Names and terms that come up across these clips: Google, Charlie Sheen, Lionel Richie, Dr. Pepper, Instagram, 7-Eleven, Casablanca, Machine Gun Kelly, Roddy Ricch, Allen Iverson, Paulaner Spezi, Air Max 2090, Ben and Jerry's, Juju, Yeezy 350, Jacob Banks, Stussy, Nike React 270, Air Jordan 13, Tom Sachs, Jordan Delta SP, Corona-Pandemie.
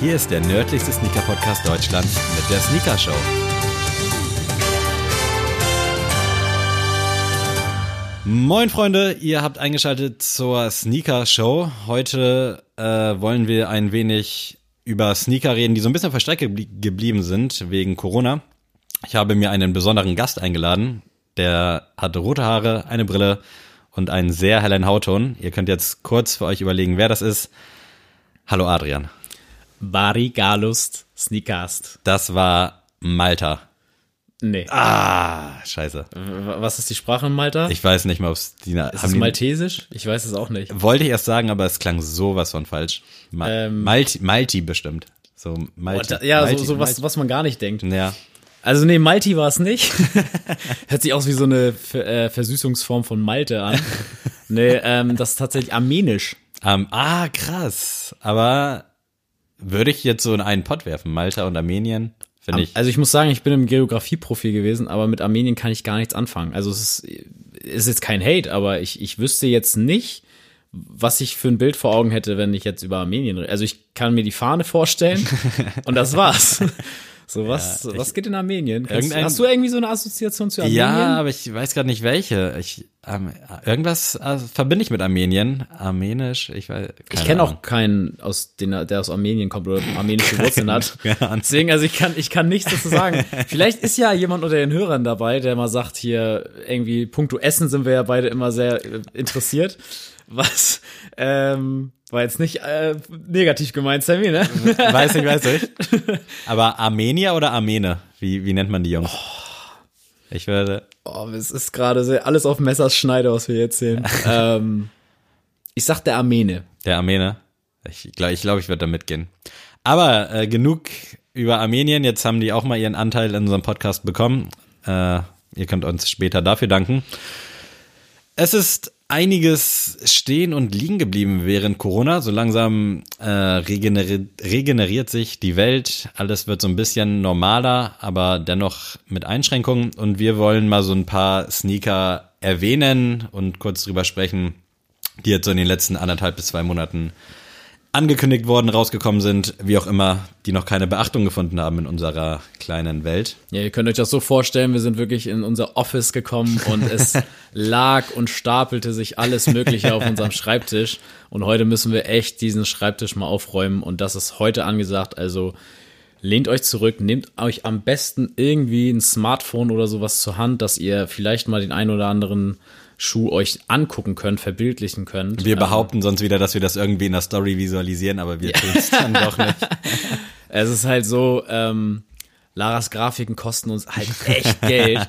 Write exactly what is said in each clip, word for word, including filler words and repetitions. Hier ist der nördlichste Sneaker-Podcast Deutschlands mit der Sneaker Show. Moin Freunde, ihr habt eingeschaltet zur Sneaker Show. Heute äh, wollen wir ein wenig über Sneaker reden, die so ein bisschen auf der Strecke geblieben sind wegen Corona. Ich habe mir einen besonderen Gast eingeladen, der hat rote Haare, eine Brille und einen sehr hellen Hautton. Ihr könnt jetzt kurz für euch überlegen, wer das ist. Hallo Adrian. Bari Galust Sneakast. Das war Malta. Nee. Ah, scheiße. Was ist die Sprache in Malta? Ich weiß nicht mal, ob es die... Ist es maltesisch? Ich weiß es auch nicht. Wollte ich erst sagen, aber es klang sowas von falsch. Ma- ähm, Malti, Malti bestimmt. So Malti. Oh, da, ja, Malti, so, so was, was man gar nicht denkt. Ja. Also nee, Malti war es nicht. Hört sich auch wie so eine Ver- äh, Versüßungsform von Malte an. Nee, ähm, das ist tatsächlich armenisch. Um, ah, krass. Aber... Würde ich jetzt so in einen Pott werfen, Malta und Armenien, finde ich. Also ich muss sagen, ich bin im Geografieprofil gewesen, aber mit Armenien kann ich gar nichts anfangen. Also es ist, ist jetzt kein Hate, aber ich, ich wüsste jetzt nicht, was ich für ein Bild vor Augen hätte, wenn ich jetzt über Armenien rede. Also ich kann mir die Fahne vorstellen und das war's. So, was, ja, was ich, geht in Armenien? Kannst, hast du irgendwie so eine Assoziation zu Armenien? Ja, aber ich weiß gerade nicht welche. Ich, ähm, irgendwas äh, verbinde ich mit Armenien. Armenisch, ich weiß. Ich kenne auch keinen, aus den, der aus Armenien kommt oder armenische Wurzeln hat. Deswegen, also ich kann, ich kann nichts dazu sagen. Vielleicht ist ja jemand unter den Hörern dabei, der mal sagt, hier irgendwie, punkto Essen sind wir ja beide immer sehr äh, interessiert. Was, ähm, war jetzt nicht äh, negativ gemeint, Sammy, ne? Weiß nicht, weiß nicht. Aber Armenier oder Armene? Wie, wie nennt man die Jungs? Oh. Ich würde... Oh, es ist gerade alles auf Messers Schneide, was wir hier erzählen. ähm, ich sag der Armene. Der Armene? Ich glaube, ich, glaub, ich würde da mitgehen. Aber äh, genug über Armenien. Jetzt haben die auch mal ihren Anteil in unserem Podcast bekommen. Äh, ihr könnt uns später dafür danken. Es ist... Einiges stehen und liegen geblieben während Corona. So langsam äh, regeneriert, regeneriert sich die Welt. Alles wird so ein bisschen normaler, aber dennoch mit Einschränkungen. Und wir wollen mal so ein paar Sneaker erwähnen und kurz drüber sprechen, die jetzt so in den letzten anderthalb bis zwei Monaten angekündigt worden, rausgekommen sind, wie auch immer, die noch keine Beachtung gefunden haben in unserer kleinen Welt. Ja, ihr könnt euch das so vorstellen, wir sind wirklich in unser Office gekommen und es lag und stapelte sich alles Mögliche auf unserem Schreibtisch. Und heute müssen wir echt diesen Schreibtisch mal aufräumen und das ist heute angesagt. Also lehnt euch zurück, nehmt euch am besten irgendwie ein Smartphone oder sowas zur Hand, dass ihr vielleicht mal den einen oder anderen Schuh euch angucken könnt, verbildlichen könnt. Wir behaupten ähm, sonst wieder, dass wir das irgendwie in der Story visualisieren, aber wir tun es dann doch nicht. Es ist halt so, ähm, Laras Grafiken kosten uns halt echt Geld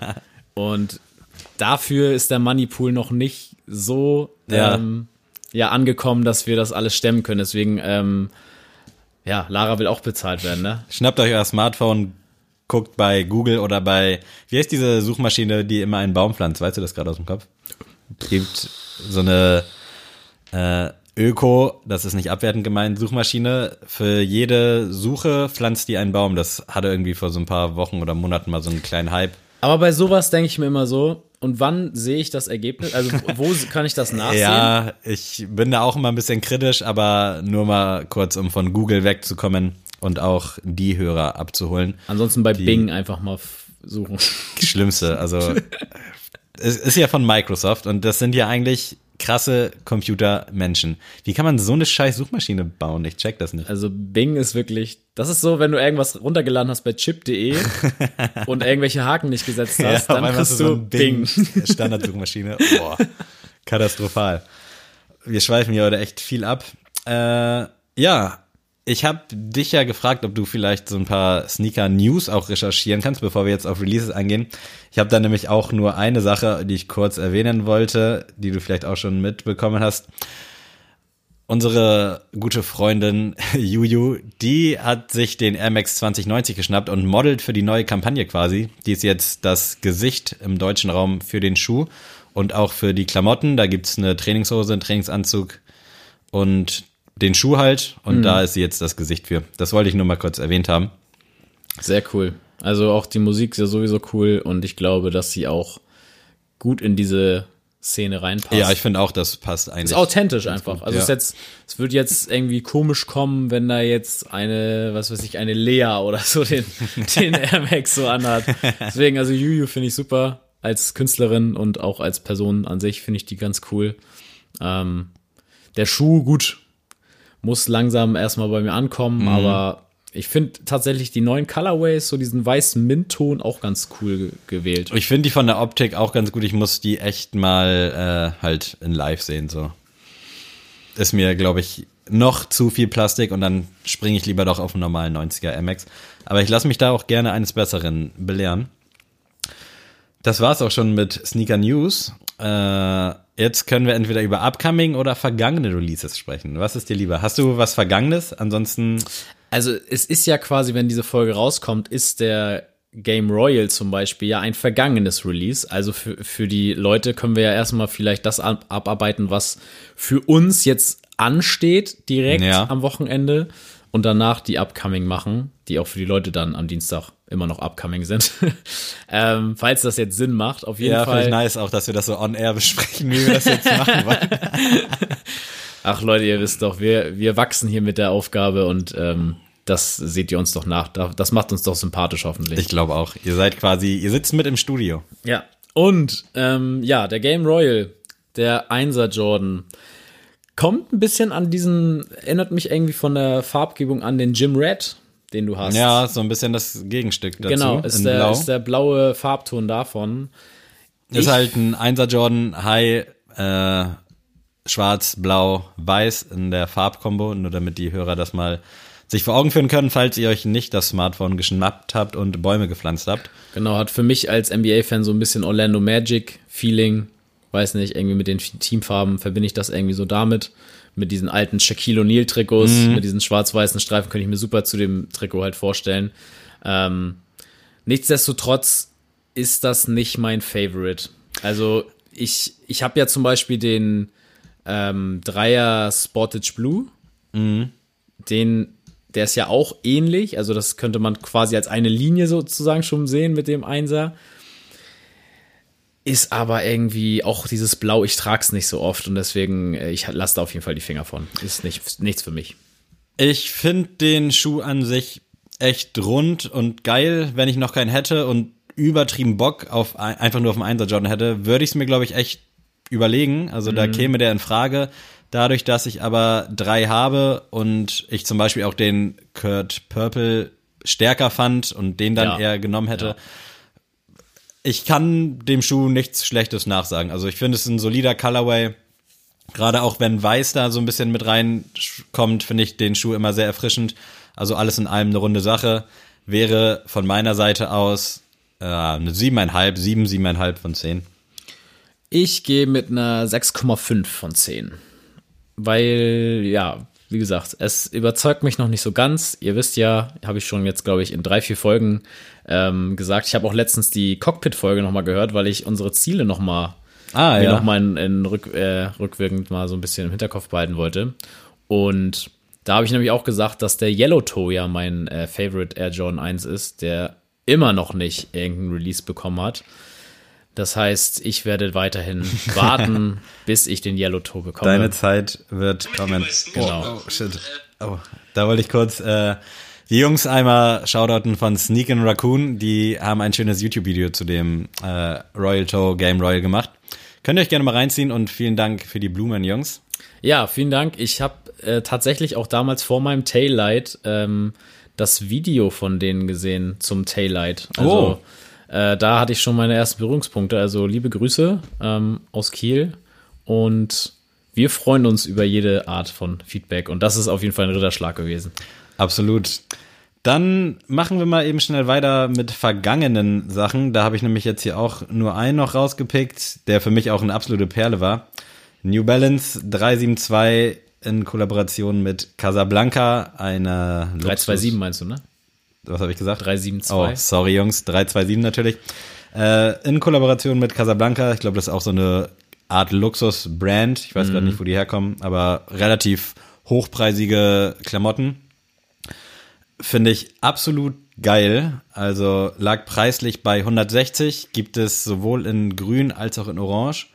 und dafür ist der Moneypool noch nicht so ähm, ja. ja angekommen, dass wir das alles stemmen können. Deswegen, ähm, ja, Lara will auch bezahlt werden, ne? Schnappt euch euer Smartphone, guckt bei Google oder bei, wie heißt diese Suchmaschine, die immer einen Baum pflanzt? Weißt du das gerade aus dem Kopf? Gibt so eine äh, Öko, das ist nicht abwertend gemeint, Suchmaschine. Für jede Suche pflanzt die einen Baum. Das hatte irgendwie vor so ein paar Wochen oder Monaten mal so einen kleinen Hype. Aber bei sowas denke ich mir immer so, und wann sehe ich das Ergebnis? Also wo kann ich das nachsehen? Ja, ich bin da auch immer ein bisschen kritisch, aber nur mal kurz, um von Google wegzukommen. Und auch die Hörer abzuholen. Ansonsten bei Bing einfach mal suchen. Schlimmste, also es ist ja von Microsoft und das sind ja eigentlich krasse Computermenschen. Wie kann man so eine scheiß Suchmaschine bauen? Ich check das nicht. Also Bing ist wirklich, das ist so, wenn du irgendwas runtergeladen hast bei chip punkt de und irgendwelche Haken nicht gesetzt hast, ja, dann kriegst du so Bing. Bing. Standardsuchmaschine, boah, katastrophal. Wir schweifen hier heute echt viel ab. Äh, ja, ich habe dich ja gefragt, ob du vielleicht so ein paar Sneaker-News auch recherchieren kannst, bevor wir jetzt auf Releases eingehen. Ich habe da nämlich auch nur eine Sache, die ich kurz erwähnen wollte, die du vielleicht auch schon mitbekommen hast. Unsere gute Freundin Juju, die hat sich den Air Max zwanzig neunzig geschnappt und modelt für die neue Kampagne quasi. Die ist jetzt das Gesicht im deutschen Raum für den Schuh und auch für die Klamotten. Da gibt es eine Trainingshose, einen Trainingsanzug und den Schuh halt und mm. da ist sie jetzt das Gesicht für. Das wollte ich nur mal kurz erwähnt haben. Sehr cool. Also auch die Musik ist ja sowieso cool und ich glaube, dass sie auch gut in diese Szene reinpasst. Ja, ich finde auch, das passt eigentlich. Ist authentisch einfach. Gut, also ja. es, jetzt, es wird jetzt irgendwie komisch kommen, wenn da jetzt eine, was weiß ich, eine Lea oder so den, den Air Max so anhat. Deswegen, also Juju finde ich super als Künstlerin und auch als Person an sich finde ich die ganz cool. Ähm, der Schuh, gut, muss langsam erstmal bei mir ankommen, mhm. aber ich finde tatsächlich die neuen Colorways, so diesen weißen Mintton, auch ganz cool ge- gewählt. Ich finde die von der Optik auch ganz gut. Ich muss die echt mal äh, halt in live sehen. So ist mir, glaube ich, noch zu viel Plastik und dann springe ich lieber doch auf einen normalen neunziger Air Max. Aber ich lasse mich da auch gerne eines Besseren belehren. Das war's auch schon mit Sneaker News. Äh, jetzt können wir entweder über upcoming oder vergangene Releases sprechen. Was ist dir lieber? Hast du was Vergangenes? Ansonsten... Also es ist ja quasi, wenn diese Folge rauskommt, ist der Game Royal zum Beispiel ja ein vergangenes Release. Also für, für die Leute können wir ja erstmal vielleicht das ab, abarbeiten, was für uns jetzt ansteht direkt ja. am Wochenende und danach die Upcoming machen, die auch für die Leute dann am Dienstag immer noch Upcoming sind. ähm, falls das jetzt Sinn macht, auf jeden ja, Fall. Ja, finde ich nice auch, dass wir das so on-air besprechen, wie wir das jetzt machen wollen. Ach Leute, ihr wisst doch, wir, wir wachsen hier mit der Aufgabe und ähm, das seht ihr uns doch nach. Das macht uns doch sympathisch hoffentlich. Ich glaube auch. Ihr seid quasi, ihr sitzt mit im Studio. Ja, und ähm, ja, der Game Royal, der Einser Jordan, kommt ein bisschen an diesen, erinnert mich irgendwie von der Farbgebung an den Jim Red, den du hast. Ja, so ein bisschen das Gegenstück dazu. Genau, ist, der, Blau. ist der blaue Farbton davon. Ist ich, halt ein Einser Jordan High, äh, Schwarz, Blau, Weiß in der Farbkombo, nur damit die Hörer das mal sich vor Augen führen können, falls ihr euch nicht das Smartphone geschnappt habt und Bäume gepflanzt habt. Genau, hat für mich als N B A-Fan so ein bisschen Orlando Magic-Feeling, weiß nicht, irgendwie mit den Teamfarben verbinde ich das irgendwie so damit, mit diesen alten Shaquille O'Neal-Trikots, mhm. mit diesen schwarz-weißen Streifen könnte ich mir super zu dem Trikot halt vorstellen. Ähm, nichtsdestotrotz ist das nicht mein Favorite. Also ich, ich habe ja zum Beispiel den Ähm, Dreier Sportage Blue, mhm. den, der ist ja auch ähnlich, also das könnte man quasi als eine Linie sozusagen schon sehen mit dem Einser, ist aber irgendwie auch dieses Blau, ich trage es nicht so oft und deswegen, ich lasse da auf jeden Fall die Finger von, ist nicht, nichts für mich. Ich finde den Schuh an sich echt rund und geil, wenn ich noch keinen hätte und übertrieben Bock auf einfach nur auf den Einser Jordan hätte, würde ich es mir, glaube ich, echt überlegen, also da mhm. käme der in Frage. Dadurch, dass ich aber drei habe und ich zum Beispiel auch den Kurt Purple stärker fand und den dann ja. eher genommen hätte, ja. ich kann dem Schuh nichts Schlechtes nachsagen. Also ich finde, es ist ein solider Colorway. Gerade auch wenn Weiß da so ein bisschen mit reinkommt, finde ich den Schuh immer sehr erfrischend. Also alles in allem eine runde Sache. Wäre von meiner Seite aus äh, eine siebeneinhalb, sieben, siebeneinhalb von zehn. Ich gehe mit einer sechs Komma fünf von zehn, weil, ja, wie gesagt, es überzeugt mich noch nicht so ganz. Ihr wisst ja, habe ich schon jetzt, glaube ich, in drei, vier Folgen ähm, gesagt. Ich habe auch letztens die Cockpit-Folge nochmal gehört, weil ich unsere Ziele nochmal ah, ja. noch mal in, in rück, äh, rückwirkend mal so ein bisschen im Hinterkopf behalten wollte. Und da habe ich nämlich auch gesagt, dass der Yellow Toe ja mein äh, Favorite Air Jordan eins ist, der immer noch nicht irgendeinen Release bekommen hat. Das heißt, ich werde weiterhin warten, bis ich den Yellow Toe bekomme. Deine Zeit wird kommen. Genau. Oh, shit. Oh, da wollte ich kurz äh, die Jungs einmal shoutouten von Sneak and Raccoon. Die haben ein schönes YouTube-Video zu dem äh, Royal Toe Game Royal gemacht. Könnt ihr euch gerne mal reinziehen und vielen Dank für die Blumen, Jungs. Ja, vielen Dank. Ich habe äh, tatsächlich auch damals vor meinem Taillight ähm, das Video von denen gesehen zum Taillight. Also, oh. Äh, da hatte ich schon meine ersten Berührungspunkte. Also liebe Grüße ähm, aus Kiel. Und wir freuen uns über jede Art von Feedback. Und das ist auf jeden Fall ein Ritterschlag gewesen. Absolut. Dann machen wir mal eben schnell weiter mit vergangenen Sachen. Da habe ich nämlich jetzt hier auch nur einen noch rausgepickt, der für mich auch eine absolute Perle war. New Balance drei sieben zwei in Kollaboration mit Casablanca. Eine drei zwei sieben meinst du, ne? Was habe ich gesagt? drei sieben zwei. Oh, sorry Jungs, drei zwei sieben natürlich. Äh, in Kollaboration mit Casablanca. Ich glaube, das ist auch so eine Art Luxus-Brand. Ich weiß mm. gerade nicht, wo die herkommen, aber relativ hochpreisige Klamotten. Finde ich absolut geil. Also lag preislich bei hundertsechzig. Gibt es sowohl in grün als auch in orange.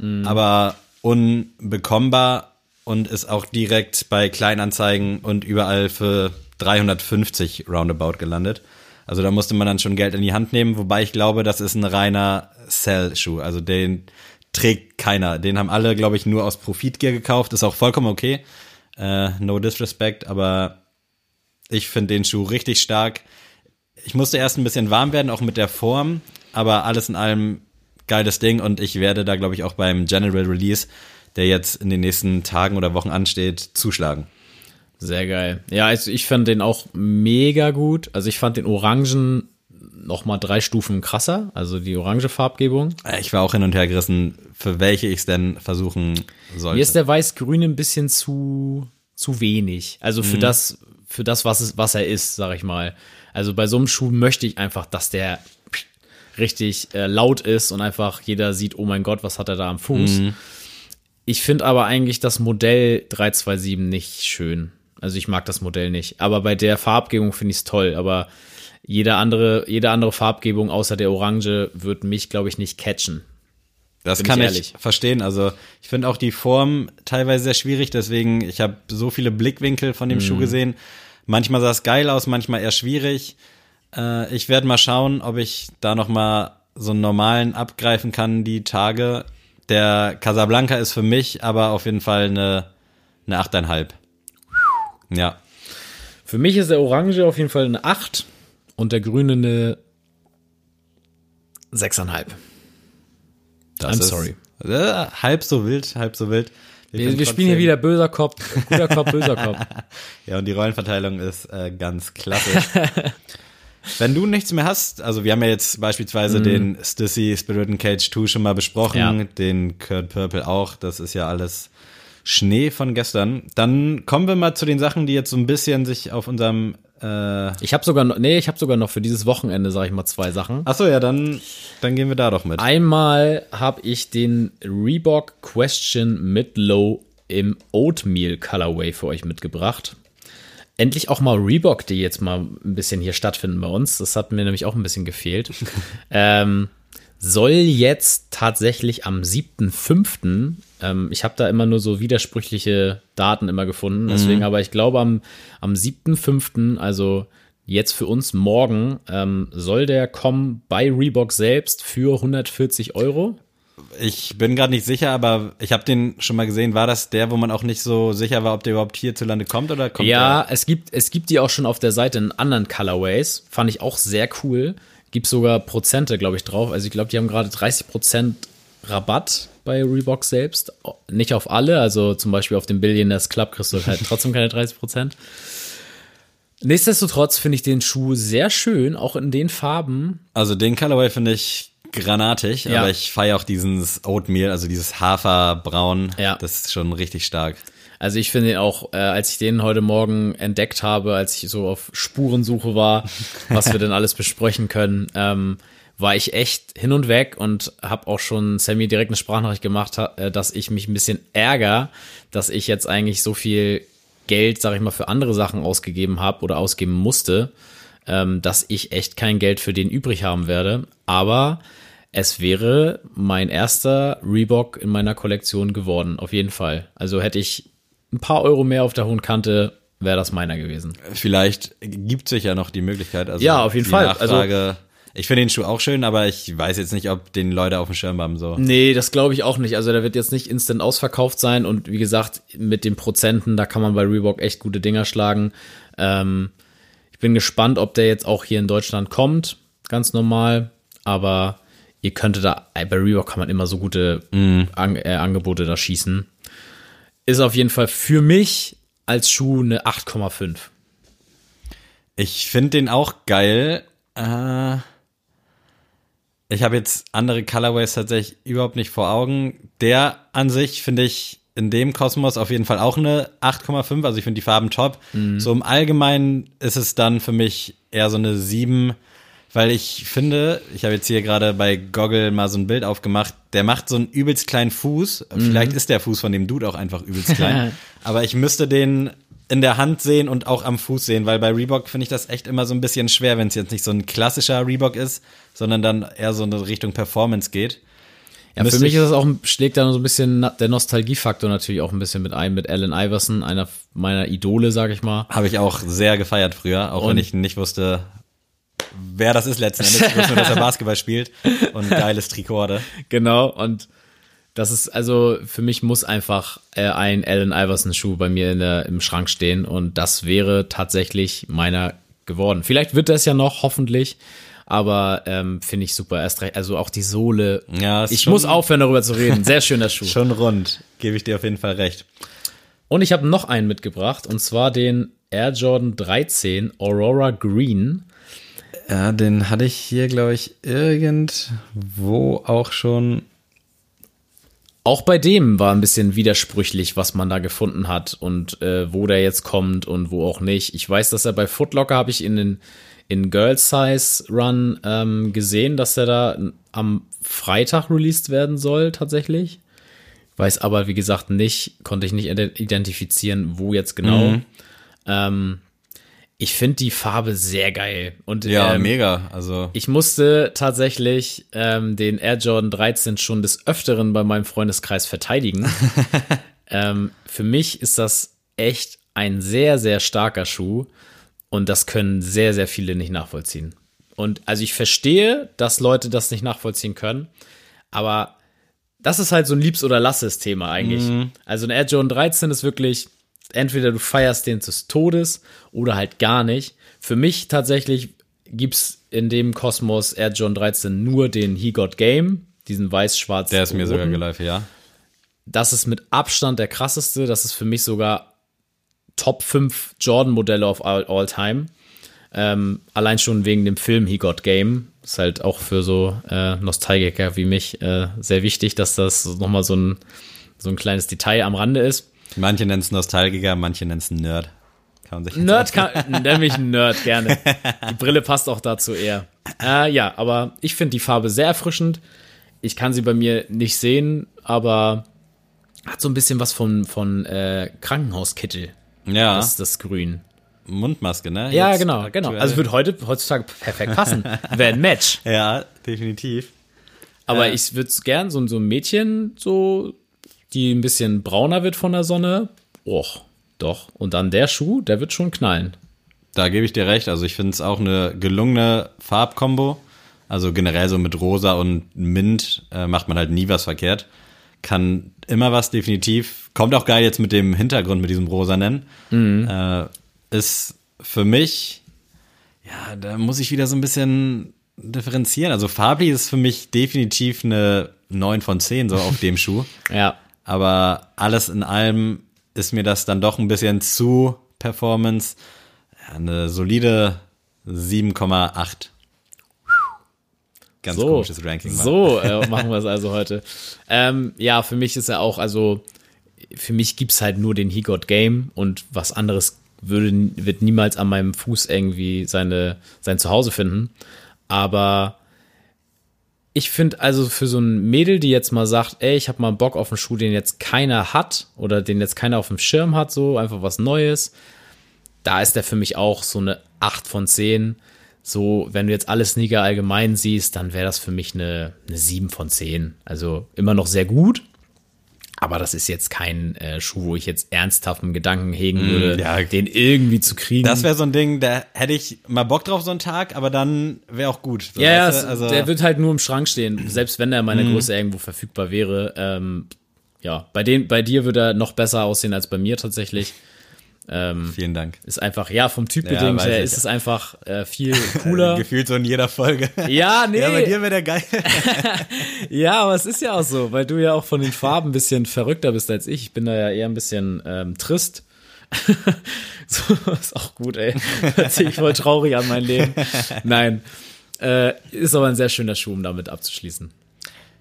mhm. aber unbekommbar und ist auch direkt bei Kleinanzeigen und überall für dreihundertfünfzig roundabout gelandet. Also da musste man dann schon Geld in die Hand nehmen, wobei ich glaube, das ist ein reiner Sell-Schuh. Also den trägt keiner. Den haben alle, glaube ich, nur aus Profitgier gekauft. Ist auch vollkommen okay. Uh, no disrespect, aber ich finde den Schuh richtig stark. Ich musste erst ein bisschen warm werden, auch mit der Form, aber alles in allem geiles Ding und ich werde da, glaube ich, auch beim General Release, der jetzt in den nächsten Tagen oder Wochen ansteht, zuschlagen. Sehr geil. Ja, also ich fand den auch mega gut. Also ich fand den Orangen noch mal drei Stufen krasser, also die orange Farbgebung. Ich war auch hin und her gerissen, für welche ich es denn versuchen sollte. Mir ist der weiß-grüne ein bisschen zu zu wenig, also für mhm. das für das was es was er ist, sag ich mal. Also bei so einem Schuh möchte ich einfach, dass der richtig äh, laut ist und einfach jeder sieht, oh mein Gott, was hat er da am Fuß. Mhm. Ich finde aber eigentlich das Modell drei zwei sieben nicht schön. Also ich mag das Modell nicht, aber bei der Farbgebung finde ich es toll, aber Jede andere, jede andere Farbgebung außer der Orange wird mich, glaube ich, nicht catchen. Das kann ich verstehen. Also ich finde auch die Form teilweise sehr schwierig. Deswegen, ich habe so viele Blickwinkel von dem mm. Schuh gesehen. Manchmal sah es geil aus, manchmal eher schwierig. Äh, ich werde mal schauen, ob ich da noch mal so einen normalen abgreifen kann, die Tage. Der Casablanca ist für mich aber auf jeden Fall eine, eine acht Komma fünf. Ja. Für mich ist der Orange auf jeden Fall eine acht. Und der grüne eine sechs Komma fünf. Das I'm ist sorry. Äh, halb so wild, halb so wild. Wir, wir, wir spielen hier wieder böser Kopf, guter Kopf, böser Kopf. Ja, und die Rollenverteilung ist äh, ganz klassisch. Wenn du nichts mehr hast, also wir haben ja jetzt beispielsweise mm. den Stussy Spirit and Cage zwei schon mal besprochen, ja. Den Kurt Purple auch, das ist ja alles Schnee von gestern. Dann kommen wir mal zu den Sachen, die jetzt so ein bisschen sich auf unserem Ich habe sogar noch, nee, ich habe sogar noch für dieses Wochenende, sag ich mal, zwei Sachen. Achso, ja, dann, dann gehen wir da doch mit. Einmal habe ich den Reebok Question Mid Low im Oatmeal Colorway für euch mitgebracht. Endlich auch mal Reebok, die jetzt mal ein bisschen hier stattfinden bei uns. Das hat mir nämlich auch ein bisschen gefehlt. ähm, soll jetzt tatsächlich am siebten fünften Ähm, ich habe da immer nur so widersprüchliche Daten immer gefunden. Deswegen, mhm. aber ich glaube, am, am siebten fünften, also jetzt für uns morgen, ähm, soll der kommen bei Reebok selbst für hundertvierzig Euro. Ich bin gerade nicht sicher, aber ich habe den schon mal gesehen. War das der, wo man auch nicht so sicher war, ob der überhaupt hierzulande kommt oder kommt? Ja, der? es gibt es gibt die auch schon auf der Seite in anderen Colorways. Fand ich auch sehr cool. Gibt sogar Prozente, glaube ich, drauf. Also ich glaube, die haben gerade dreißig Prozent Rabatt bei Reebok selbst. Nicht auf alle, also zum Beispiel auf dem Billionaires Club kriegst du halt trotzdem keine dreißig Prozent. Nichtsdestotrotz finde ich den Schuh sehr schön, auch in den Farben. Also den Colorway finde ich granatig, ja. aber ich feiere auch dieses Oatmeal, also dieses Haferbraun. Ja. Das ist schon richtig stark. Also ich finde den auch, äh, als ich den heute Morgen entdeckt habe, als ich so auf Spurensuche war, was wir denn alles besprechen können, ähm, war ich echt hin und weg und habe auch schon Sammy direkt eine Sprachnachricht gemacht, dass ich mich ein bisschen ärgere, dass ich jetzt eigentlich so viel Geld, sag ich mal, für andere Sachen ausgegeben habe oder ausgeben musste, dass ich echt kein Geld für den übrig haben werde. Aber es wäre mein erster Reebok in meiner Kollektion geworden, auf jeden Fall. Also hätte ich ein paar Euro mehr auf der hohen Kante, wäre das meiner gewesen. Vielleicht gibt sich ja noch die Möglichkeit. Also ja, auf jeden Fall. Nachfrage also ich finde den Schuh auch schön, aber ich weiß jetzt nicht, ob den Leute auf dem Schirm haben. So. Nee, das glaube ich auch nicht. Also der wird jetzt nicht instant ausverkauft sein. Und wie gesagt, mit den Prozenten, da kann man bei Reebok echt gute Dinger schlagen. Ähm, ich bin gespannt, ob der jetzt auch hier in Deutschland kommt, ganz normal. Aber ihr könntet da, bei Reebok kann man immer so gute mm. An, äh, Angebote da schießen. Ist auf jeden Fall für mich als Schuh eine acht Komma fünf. Ich finde den auch geil. Äh... Ich habe jetzt andere Colorways tatsächlich überhaupt nicht vor Augen. Der an sich finde ich in dem Kosmos auf jeden Fall auch eine acht Komma fünf. Also ich finde die Farben top. Mhm. So im Allgemeinen ist es dann für mich eher so eine sieben, weil ich finde, ich habe jetzt hier gerade bei Goggle mal so ein Bild aufgemacht, der macht so einen übelst kleinen Fuß. Mhm. Vielleicht ist der Fuß von dem Dude auch einfach übelst klein. Aber ich müsste den in der Hand sehen und auch am Fuß sehen, weil bei Reebok finde ich das echt immer so ein bisschen schwer, wenn es jetzt nicht so ein klassischer Reebok ist, sondern dann eher so in Richtung Performance geht. Ja, für mich ist es auch, schlägt dann so ein bisschen der Nostalgiefaktor natürlich auch ein bisschen mit ein, mit Allen Iverson, einer meiner Idole, sag ich mal. Habe ich auch sehr gefeiert früher, auch und wenn ich nicht wusste, wer das ist letzten Endes. Ich wusste nur, dass er Basketball spielt und geiles Trikot hatte. Genau, und das ist, also für mich muss einfach ein Allen Iverson Schuh bei mir in der, im Schrank stehen und das wäre tatsächlich meiner geworden. Vielleicht wird das ja noch, hoffentlich. Aber ähm, finde ich super, erst recht, also auch die Sohle. Ja, ich muss aufhören, darüber zu reden. Sehr schöner Schuh. Schon rund, gebe ich dir auf jeden Fall recht. Und ich habe noch einen mitgebracht, und zwar den Air Jordan dreizehn Aurora Green. Ja, den hatte ich hier, glaube ich, irgendwo auch schon. Auch bei dem war ein bisschen widersprüchlich, was man da gefunden hat und äh, wo der jetzt kommt und wo auch nicht. Ich weiß, dass er bei Foot Locker, habe ich in den in Girls Size Run ähm, gesehen, dass er da am Freitag released werden soll, tatsächlich. Weiß aber, wie gesagt, nicht, konnte ich nicht identifizieren, wo jetzt genau. Mhm. Ähm, ich finde die Farbe sehr geil. Und, ja, ähm, mega. Also ich musste tatsächlich ähm, den Air Jordan dreizehn schon des Öfteren bei meinem Freundeskreis verteidigen. ähm, für mich ist das echt ein sehr, sehr starker Schuh. Und das können sehr, sehr viele nicht nachvollziehen. Und also ich verstehe, dass Leute das nicht nachvollziehen können, aber das ist halt so ein Liebs- oder Lasses-Thema eigentlich. Mhm. Also ein Air Jordan dreizehn ist wirklich, entweder du feierst den des Todes oder halt gar nicht. Für mich tatsächlich gibt's in dem Kosmos Air Jordan dreizehn nur den He Got Game, diesen weiß-schwarz-roten. Der ist mir sogar geläufig, ja. Das ist mit Abstand der krasseste. Das ist für mich sogar Top fünf Jordan-Modelle of all, all time. Ähm, allein schon wegen dem Film He Got Game. Ist halt auch für so äh, Nostalgiker wie mich äh, sehr wichtig, dass das nochmal so ein, so ein kleines Detail am Rande ist. Manche nennen es Nostalgiker, manche nennen es Nerd. Kann man sich Nerd kann, nenn mich Nerd gerne. Die Brille passt auch dazu eher. Äh, ja, aber ich finde die Farbe sehr erfrischend. Ich kann sie bei mir nicht sehen, aber hat so ein bisschen was von, von äh, Krankenhauskittel. Ja. Das ist das Grün. Mundmaske, ne? Jetzt ja, genau, genau. Aktuell. Also wird heute heutzutage perfekt passen. Wäre ein Match. Ja, definitiv. Aber äh. ich würde gern so, so ein Mädchen, so, die ein bisschen brauner wird von der Sonne. Och, doch. Und dann der Schuh, der wird schon knallen. Da gebe ich dir recht. Also ich finde es auch eine gelungene Farbkombo. Also generell so mit Rosa und Mint äh, macht man halt nie was verkehrt. Kann immer was, definitiv. Kommt auch geil jetzt mit dem Hintergrund, mit diesem Rosanen. Mhm. Äh, ist für mich, ja, da muss ich wieder so ein bisschen differenzieren. Also farblich ist für mich definitiv eine neun von zehn so auf dem Schuh. Ja. Aber alles in allem ist mir das dann doch ein bisschen zu Performance. Ja, eine solide sieben Komma acht. Ganz so, komisches Ranking. Mann. So äh, machen wir es also heute. Ähm, ja, für mich ist er auch, also für mich gibt es halt nur den He Got Game und was anderes würde, wird niemals an meinem Fuß irgendwie seine, sein Zuhause finden. Aber ich finde, also für so ein Mädel, die jetzt mal sagt, ey, ich habe mal Bock auf einen Schuh, den jetzt keiner hat oder den jetzt keiner auf dem Schirm hat, so einfach was Neues, da ist der für mich auch so eine acht von zehn. So, wenn du jetzt alle Sneaker allgemein siehst, dann wäre das für mich eine, eine sieben von zehn. Also immer noch sehr gut, aber das ist jetzt kein äh, Schuh, wo ich jetzt ernsthaft einen Gedanken hegen würde, mm, ja. den irgendwie zu kriegen. Das wäre so ein Ding, da hätte ich mal Bock drauf so einen Tag, aber dann wäre auch gut. So, ja, weißt du? Also der wird halt nur im Schrank stehen, selbst wenn er in meiner mm. Größe irgendwo verfügbar wäre. Ähm, ja, bei, den, bei dir würde er noch besser aussehen als bei mir tatsächlich. Ähm, Vielen Dank. Ist einfach, ja, vom Typ bedingt, ja, her ist es einfach äh, viel cooler. Gefühlt so in jeder Folge. Ja, nee. Ja, bei dir wäre der geil. Ja, aber es ist ja auch so, weil du ja auch von den Farben ein bisschen verrückter bist als ich. Ich bin da ja eher ein bisschen ähm, trist. So, ist auch gut, ey. Hört sich voll traurig an, mein Leben. Nein. Äh, ist aber ein sehr schöner Schuh, um damit abzuschließen.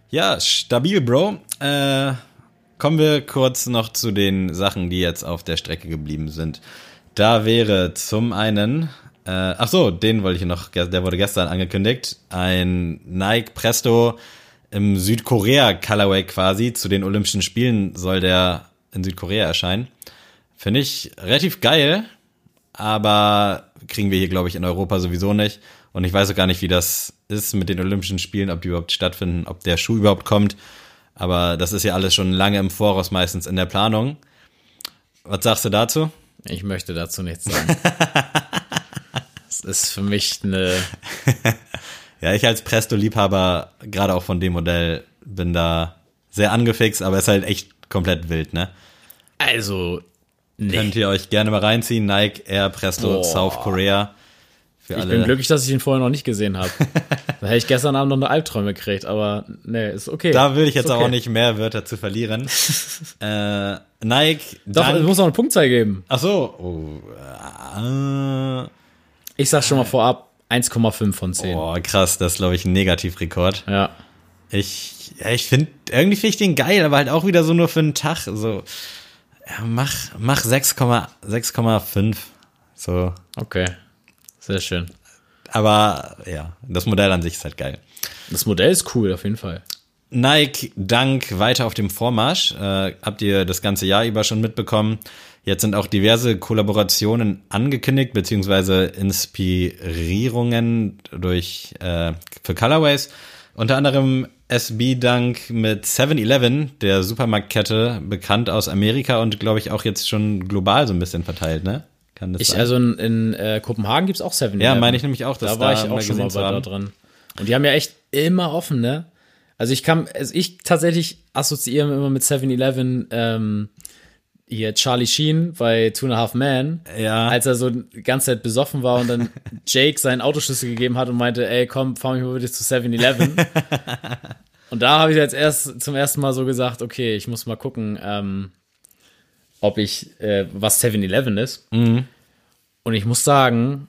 Ja, stabil, Bro. Äh... Kommen wir kurz noch zu den Sachen, die jetzt auf der Strecke geblieben sind. Da wäre zum einen, äh, ach so, den wollte ich noch, der wurde gestern angekündigt, ein Nike Presto im Südkorea-Colorway quasi. Zu den Olympischen Spielen soll der in Südkorea erscheinen. Finde ich relativ geil, aber kriegen wir hier, glaube ich, in Europa sowieso nicht. Und ich weiß auch gar nicht, wie das ist mit den Olympischen Spielen, ob die überhaupt stattfinden, ob der Schuh überhaupt kommt. Aber das ist ja alles schon lange im Voraus meistens in der Planung. Was sagst du dazu? Ich möchte dazu nichts sagen. Das ist für mich eine... Ja, ich als Presto-Liebhaber, gerade auch von dem Modell, bin da sehr angefixt, aber es ist halt echt komplett wild, ne? Also, nee. Könnt ihr euch gerne mal reinziehen. Nike Air Presto, oh. South Korea. Für ich alle. Bin glücklich, dass ich ihn vorher noch nicht gesehen habe. Da hätte ich gestern Abend noch eine Albträume gekriegt, aber nee, ist okay. Da will ich jetzt okay. auch nicht mehr Wörter zu verlieren. äh, Nike, Doch, Dunk. Es muss noch eine Punktzahl geben. Ach so. Oh. Äh. Ich sag schon mal vorab, eins Komma fünf von zehn. Oh, krass, das ist, glaube ich, ein Negativrekord. Ja. Ich, ja, ich finde, irgendwie finde ich den geil, aber halt auch wieder so nur für einen Tag. So, ja, mach, mach sechs Komma fünf. So. Okay. Sehr schön. Aber, ja, das Modell an sich ist halt geil. Das Modell ist cool, auf jeden Fall. Nike Dunk weiter auf dem Vormarsch. Äh, habt ihr das ganze Jahr über schon mitbekommen. Jetzt sind auch diverse Kollaborationen angekündigt, beziehungsweise Inspirierungen durch, äh, für Colorways. Unter anderem S B Dunk mit seven eleven, der Supermarktkette, bekannt aus Amerika und, glaube ich, auch jetzt schon global so ein bisschen verteilt, ne? Kann das ich, sein? Also in, in äh, Kopenhagen gibt es auch seven eleven. Ja, meine ich nämlich auch. Dass da war da ich auch schon mal da dran. Und die haben ja echt immer offen, ne? Also ich kann, also ich tatsächlich assoziiere immer mit seven eleven, ähm, hier Charlie Sheen bei Two and a Half Men, ja. Als er so die ganze Zeit besoffen war und dann Jake seinen Autoschlüssel gegeben hat und meinte, ey, komm, fahr mich mal bitte zu seven eleven. Und da habe ich jetzt erst zum ersten Mal so gesagt, okay, ich muss mal gucken, ähm, ob ich, äh, was seven eleven ist. Mhm. Und ich muss sagen,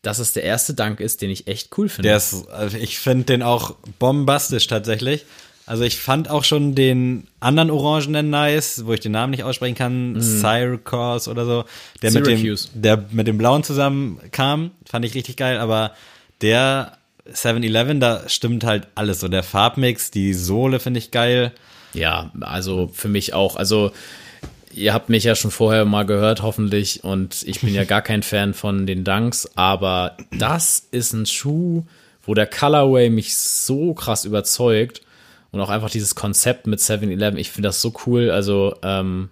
dass es der erste Dunk ist, den ich echt cool finde. Der ist, also ich finde den auch bombastisch tatsächlich. Also ich fand auch schon den anderen Orangenen nice, wo ich den Namen nicht aussprechen kann, mm. Syracuse oder so, der mit, dem, der mit dem Blauen zusammen kam, fand ich richtig geil, aber der seven eleven, da stimmt halt alles so, der Farbmix, die Sohle finde ich geil. Ja, also für mich auch, also ihr habt mich ja schon vorher mal gehört hoffentlich und ich bin ja gar kein Fan von den Dunks, aber das ist ein Schuh, wo der Colorway mich so krass überzeugt. Und auch einfach dieses Konzept mit seven eleven, ich finde das so cool. Also, ähm,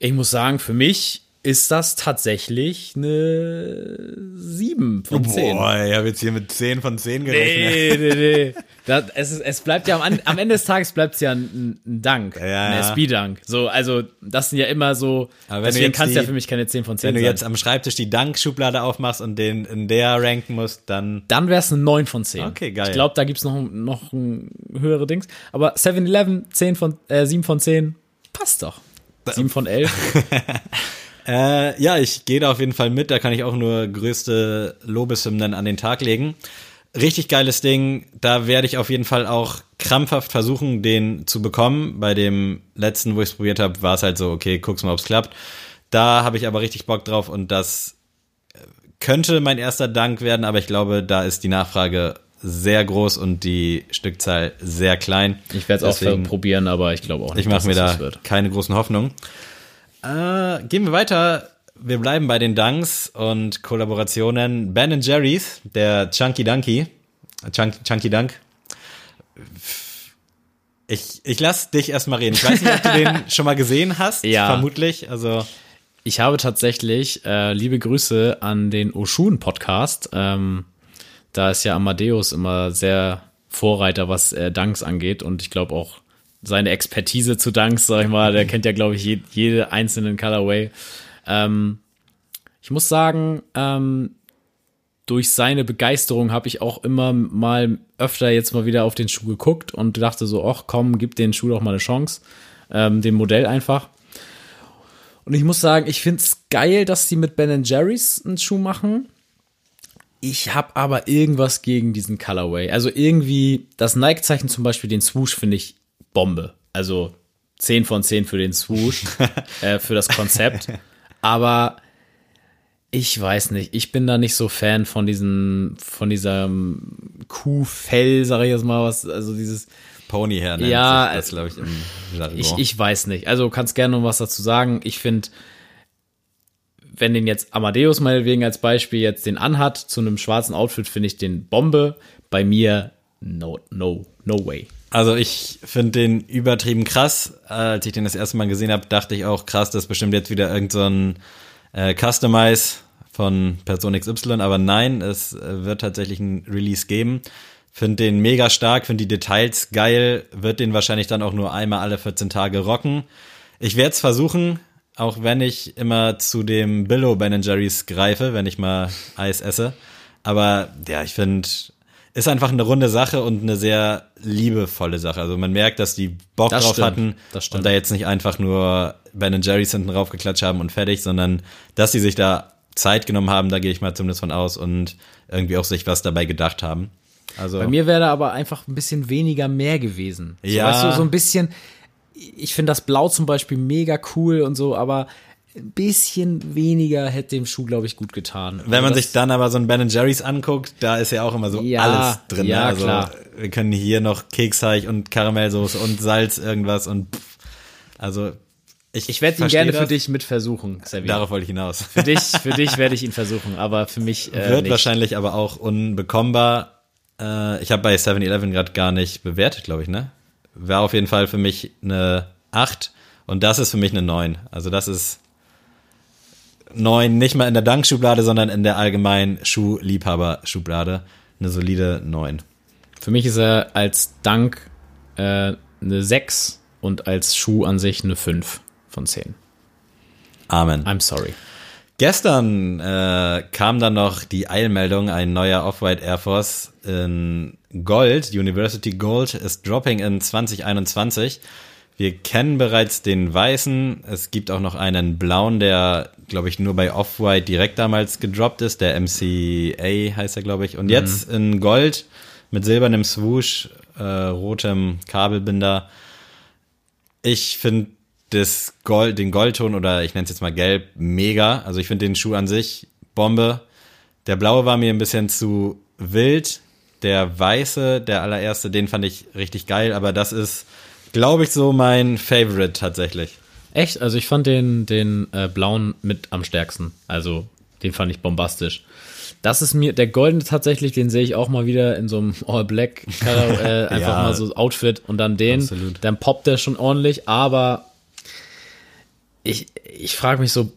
ich muss sagen, für mich ist das tatsächlich eine sieben von zehn. Boah, ich habe jetzt hier mit zehn von zehn gerechnet. Nee, nee, nee. Das, es, es bleibt ja am, am Ende des Tages bleibt es ja ein, ein Dank, ja, ein S B-Dank. So, also, das sind ja immer so, aber deswegen kann es ja für mich keine zehn von zehn sein. Wenn du jetzt am Schreibtisch die Dank-Schublade aufmachst und den in der ranken musst, dann... Dann wäre es eine neun von zehn. Okay, geil. Ich glaube, da gibt es noch, noch ein höhere Dings. Aber seven eleven, zehn von, äh, sieben von zehn, passt doch. sieben von elf. Äh, ja, ich gehe da auf jeden Fall mit. Da kann ich auch nur größte Lobeshymnen an den Tag legen. Richtig geiles Ding. Da werde ich auf jeden Fall auch krampfhaft versuchen, den zu bekommen. Bei dem letzten, wo ich es probiert habe, war es halt so, okay, guck's mal, ob's klappt. Da habe ich aber richtig Bock drauf und das könnte mein erster Dank werden, aber ich glaube, da ist die Nachfrage sehr groß und die Stückzahl sehr klein. Ich werde es auch probieren, aber ich glaube auch nicht, dass es das wird. Ich mache mir da keine großen Hoffnungen. Äh, gehen wir weiter. Wir bleiben bei den Dunks und Kollaborationen. Ben and Jerry's, der Chunky Dunky. Chunk, Chunky Dunk. Ich, ich lass dich erstmal reden. Ich weiß nicht, ob du den schon mal gesehen hast. Ja. Vermutlich. Also. Ich habe tatsächlich äh, liebe Grüße an den Oshun-Podcast. Ähm, da ist ja Amadeus immer sehr Vorreiter, was äh, Dunks angeht. Und ich glaube auch, seine Expertise zu Dunks, sag ich mal, der kennt ja, glaube ich, je, jede einzelnen Colorway. Ähm, ich muss sagen, ähm, durch seine Begeisterung habe ich auch immer mal öfter jetzt mal wieder auf den Schuh geguckt und dachte so, ach komm, gib den Schuh doch mal eine Chance, ähm, dem Modell einfach. Und ich muss sagen, ich finde es geil, dass die mit Ben and Jerry's einen Schuh machen. Ich habe aber irgendwas gegen diesen Colorway. Also irgendwie, das Nike-Zeichen zum Beispiel, den Swoosh finde ich Bombe. Also zehn von zehn für den Swoosh, äh, für das Konzept. Aber ich weiß nicht, ich bin da nicht so Fan von diesem, von diesem Kuhfell, sag ich jetzt mal, was, also dieses Ponyhair nennt ja, sich das, glaube ich, im Jargon. Ich, ich weiß nicht. Also kannst gerne noch was dazu sagen. Ich finde, wenn den jetzt Amadeus meinetwegen als Beispiel jetzt den anhat zu einem schwarzen Outfit, finde ich den Bombe. Bei mir no, no, no way. Also ich finde den übertrieben krass. Als ich den das erste Mal gesehen habe, dachte ich auch, krass, das ist bestimmt jetzt wieder irgend so ein äh, Customize von Person X Y. Aber nein, es wird tatsächlich ein Release geben. Finde den mega stark, finde die Details geil. Wird den wahrscheinlich dann auch nur einmal alle vierzehn Tage rocken. Ich werde es versuchen, auch wenn ich immer zu dem Billo Ben and Jerry's greife, wenn ich mal Eis esse. Aber ja, ich finde... Ist einfach eine runde Sache und eine sehr liebevolle Sache. Also man merkt, dass die Bock das drauf stimmt. hatten und da jetzt nicht einfach nur Ben and Jerry's hinten raufgeklatscht haben und fertig, sondern dass sie sich da Zeit genommen haben, da gehe ich mal zumindest von aus und irgendwie auch sich was dabei gedacht haben. Also bei mir wäre da aber einfach ein bisschen weniger mehr gewesen. So, ja. Weißt du, so ein bisschen, ich finde das Blau zum Beispiel mega cool und so, aber ein bisschen weniger hätte dem Schuh, glaube ich, gut getan. Wenn man sich dann aber so ein Ben and Jerry's anguckt, da ist ja auch immer so ja, alles drin. Ja, also klar. Wir können hier noch Kekshaich und Karamellsoße und Salz irgendwas und pff. Also ich Ich werde ihn gerne das. Für dich mit versuchen, Xavier. Darauf wollte ich hinaus. Für dich, für dich werde ich ihn versuchen, aber für mich äh, Wird nicht. Wahrscheinlich aber auch unbekommbar. Äh, ich habe bei seven eleven gerade gar nicht bewertet, glaube ich, ne? War auf jeden Fall für mich eine acht und das ist für mich eine neun. Also das ist neun, nicht mal in der Dankschublade, sondern in der allgemeinen Schuhliebhaber-Schublade. Eine solide neun. Für mich ist er als Dank äh, eine sechs und als Schuh an sich eine fünf von zehn. Amen. I'm sorry. Gestern äh, kam dann noch die Eilmeldung, ein neuer Off-White Air Force in Gold, University Gold, ist dropping in zwanzig einundzwanzig. Wir kennen bereits den weißen. Es gibt auch noch einen blauen, der, glaube ich, nur bei Off-White direkt damals gedroppt ist. Der M C A heißt er, glaube ich. Und mhm. jetzt in Gold mit silbernem Swoosh, äh, rotem Kabelbinder. Ich finde das Gold, den Goldton oder ich nenne es jetzt mal gelb, mega. Also ich finde den Schuh an sich Bombe. Der blaue war mir ein bisschen zu wild. Der weiße, der allererste, den fand ich richtig geil. Aber das ist... Glaube ich, so mein Favorite tatsächlich. Echt? Also ich fand den, den äh, blauen mit am stärksten. Also den fand ich bombastisch. Das ist mir, der goldene tatsächlich, den sehe ich auch mal wieder in so einem All-Black äh, einfach ja. mal so Outfit und dann den. Absolut. Dann poppt der schon ordentlich, aber ich, ich frage mich so,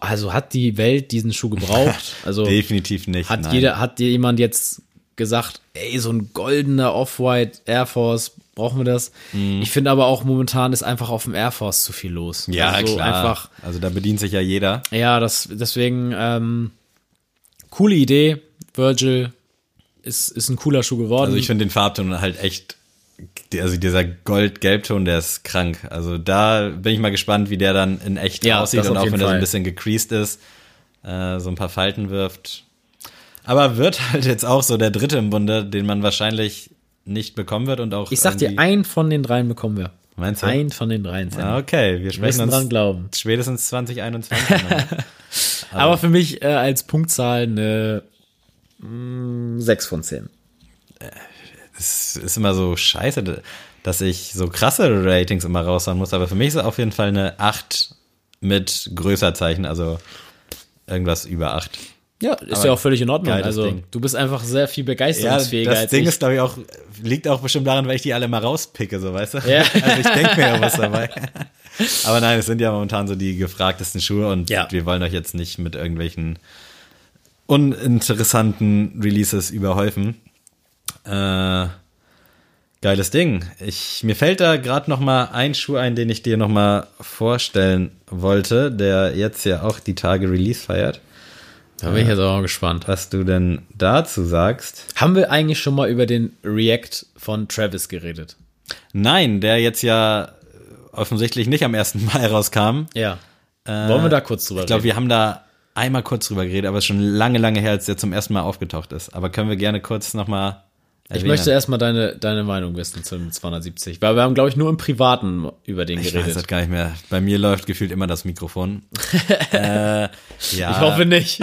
also hat die Welt diesen Schuh gebraucht? Also definitiv nicht, hat nein. jeder, hat jemand jetzt gesagt, ey, so ein goldener Off-White Air Force, brauchen wir das? Mhm. Ich finde aber auch momentan ist einfach auf dem Air Force zu viel los. Ja, also klar. Einfach, also da bedient sich ja jeder. Ja, das deswegen ähm, coole Idee. Virgil ist, ist ein cooler Schuh geworden. Also ich finde den Farbton halt echt, also dieser Gold-Gelbton, der ist krank. Also da bin ich mal gespannt, wie der dann in echt ja, aussieht und auch wenn er so ein bisschen gecreased ist, äh, so ein paar Falten wirft. Aber wird halt jetzt auch so der dritte im Bunde, den man wahrscheinlich nicht bekommen wird und auch. Ich sag dir, einen von den dreien bekommen wir. Meinst du? Einen von den dreien. Ah, okay, wir sprechen uns dran glauben. Spätestens zwanzig einundzwanzig. Aber, Aber für mich äh, als Punktzahl eine mh, sechs von zehn. Es ist immer so scheiße, dass ich so krasse Ratings immer raushauen muss. Aber für mich ist es auf jeden Fall eine acht mit größer Zeichen, also irgendwas über acht. Ja, ist aber ja auch völlig in Ordnung. Also Ding. Du bist einfach sehr viel begeisterungsfähiger. Ja, das als Ding ich. Ist, glaube ich, auch, liegt auch bestimmt daran, weil ich die alle mal rauspicke, so, weißt du? Ja. Also ich denke mir ja was dabei. Aber nein, es sind ja momentan so die gefragtesten Schuhe und ja. wir wollen euch jetzt nicht mit irgendwelchen uninteressanten Releases überhäufen. Äh, geiles Ding. Ich, mir fällt da gerade noch mal ein Schuh ein, den ich dir noch mal vorstellen wollte, der jetzt ja auch die Tage Release feiert. Da bin ich jetzt auch gespannt. Was du denn dazu sagst. Haben wir eigentlich schon mal über den React von Travis geredet? Nein, der jetzt ja offensichtlich nicht am ersten Mai rauskam. Ja. Äh, Wollen wir da kurz drüber ich glaub, reden? Ich glaube, wir haben da einmal kurz drüber geredet, aber es ist schon lange, lange her, als der zum ersten Mal aufgetaucht ist. Aber können wir gerne kurz nochmal erwähnen. Ich möchte erstmal deine, deine Meinung wissen zum zweihundertsiebzig. Weil wir haben, glaube ich, nur im Privaten über den ich geredet. Ich weiß das gar nicht mehr. Bei mir läuft gefühlt immer das Mikrofon. äh, ja. Ich hoffe nicht.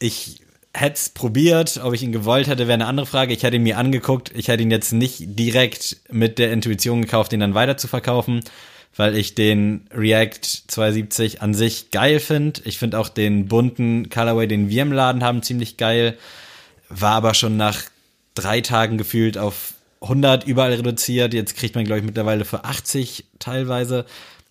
Ich hätte es probiert. Ob ich ihn gewollt hätte, wäre eine andere Frage. Ich hätte ihn mir angeguckt. Ich hätte ihn jetzt nicht direkt mit der Intuition gekauft, ihn dann weiter zu verkaufen. weil ich den React zweihundertsiebzig an sich geil finde. Ich finde auch den bunten Colorway, den wir im Laden haben, ziemlich geil. War aber schon nach drei Tagen gefühlt auf hundert überall reduziert. Jetzt kriegt man, glaube ich, mittlerweile für achtzig teilweise.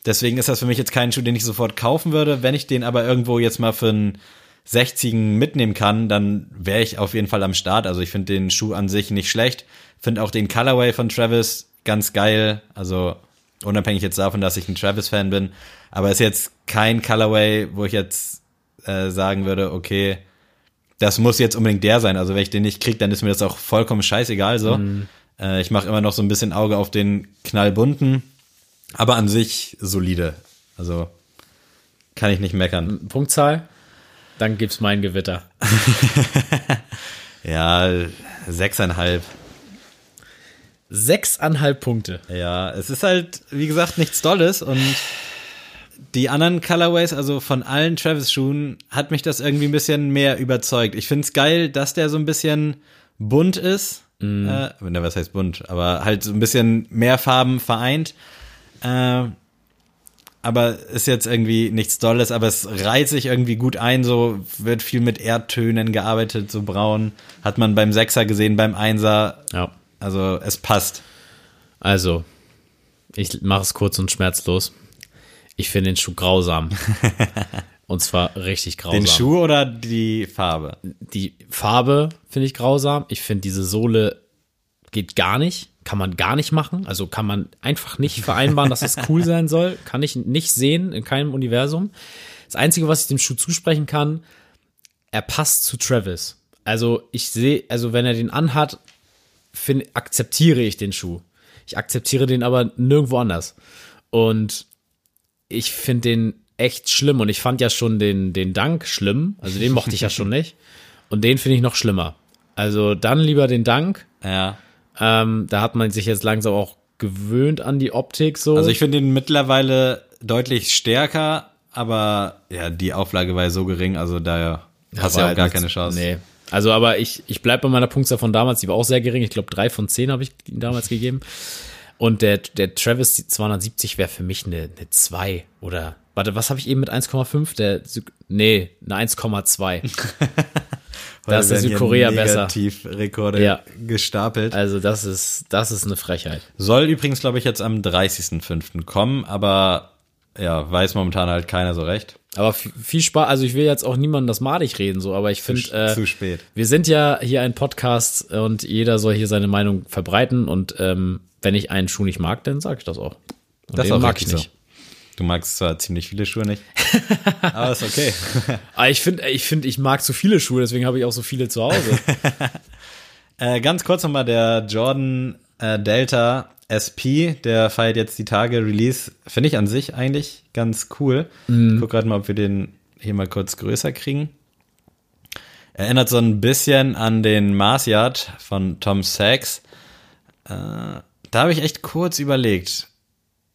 Deswegen ist das für mich jetzt kein Schuh, den ich sofort kaufen würde. Wenn ich den aber irgendwo jetzt mal für einen sechziger mitnehmen kann, dann wäre ich auf jeden Fall am Start. Also ich finde den Schuh an sich nicht schlecht. Finde auch den Colorway von Travis ganz geil. Also unabhängig jetzt davon, dass ich ein Travis-Fan bin. Aber ist jetzt kein Colorway, wo ich jetzt äh, sagen würde, okay, das muss jetzt unbedingt der sein. Also wenn ich den nicht kriege, dann ist mir das auch vollkommen scheißegal so. Mhm. Äh, ich mache immer noch so ein bisschen Auge auf den knallbunten. Aber an sich solide. Also kann ich nicht meckern. Punktzahl? Dann gibt's mein Gewitter. Ja, sechseinhalb. Sechseinhalb Punkte. Ja, es ist halt, wie gesagt, nichts Dolles. Und die anderen Colorways, also von allen Travis-Schuhen, hat mich das irgendwie ein bisschen mehr überzeugt. Ich find's geil, dass der so ein bisschen bunt ist. Mm. Äh, na, was heißt bunt? Aber halt so ein bisschen mehr Farben vereint. Äh, aber ist jetzt irgendwie nichts Dolles, aber es reiht sich irgendwie gut ein, so wird viel mit Erdtönen gearbeitet, so braun. Hat man beim Sechser gesehen, beim Einser. Ja. Also es passt. Also, ich mache es kurz und schmerzlos. Ich finde den Schuh grausam. Und zwar richtig grausam. Den Schuh oder die Farbe? Die Farbe finde ich grausam. Ich finde, diese Sohle geht gar nicht. Kann man gar nicht machen. Also kann man einfach nicht vereinbaren, dass es cool sein soll. Kann ich nicht sehen, in keinem Universum. Das Einzige, was ich dem Schuh zusprechen kann, er passt zu Travis. Also ich sehe, also wenn er den anhat, find, akzeptiere ich den Schuh. Ich akzeptiere den aber nirgendwo anders. Und ich finde den echt schlimm. Und ich fand ja schon den, den Dunk schlimm. Also den mochte ich ja schon nicht. Und den finde ich noch schlimmer. Also dann lieber den Dunk. Ja. Ähm, da hat man sich jetzt langsam auch gewöhnt an die Optik so. Also ich finde ihn mittlerweile deutlich stärker, aber ja, die Auflage war ja so gering, also da hast du ja auch gar keine Chance. Nee. Also aber ich, ich bleibe bei meiner Punktzahl von damals, die war auch sehr gering. Ich glaube, drei von zehn habe ich damals gegeben. Und der, der Travis zweihundertsiebzig wäre für mich eine eine zwei oder, warte, was habe ich eben mit eins Komma fünf? Der, nee, eine eins Komma zwei. Da ist der Südkorea besser. Negativrekorde ja. Gestapelt. Also das ist das ist eine Frechheit. Soll übrigens, glaube ich, jetzt am dreißigsten fünften kommen, aber ja, weiß momentan halt keiner so recht. Aber viel Spaß, also ich will jetzt auch niemandem das madig reden, so, aber ich finde, äh, zu spät. Wir sind ja hier ein Podcast und jeder soll hier seine Meinung verbreiten und ähm, wenn ich einen Schuh nicht mag, dann sage ich das auch. Und das auch mag ich nicht. So. Du magst zwar ziemlich viele Schuhe nicht, aber ist okay. Aber ich finde, ich finde, ich mag zu viele Schuhe, deswegen habe ich auch so viele zu Hause. äh, ganz kurz nochmal, der Jordan äh, Delta S P, der feiert jetzt die Tage Release, finde ich an sich eigentlich ganz cool. Mhm. Ich guck gerade mal, ob wir den hier mal kurz größer kriegen. Erinnert so ein bisschen an den Mars Yard von Tom Sachs. Äh, da habe ich echt kurz überlegt,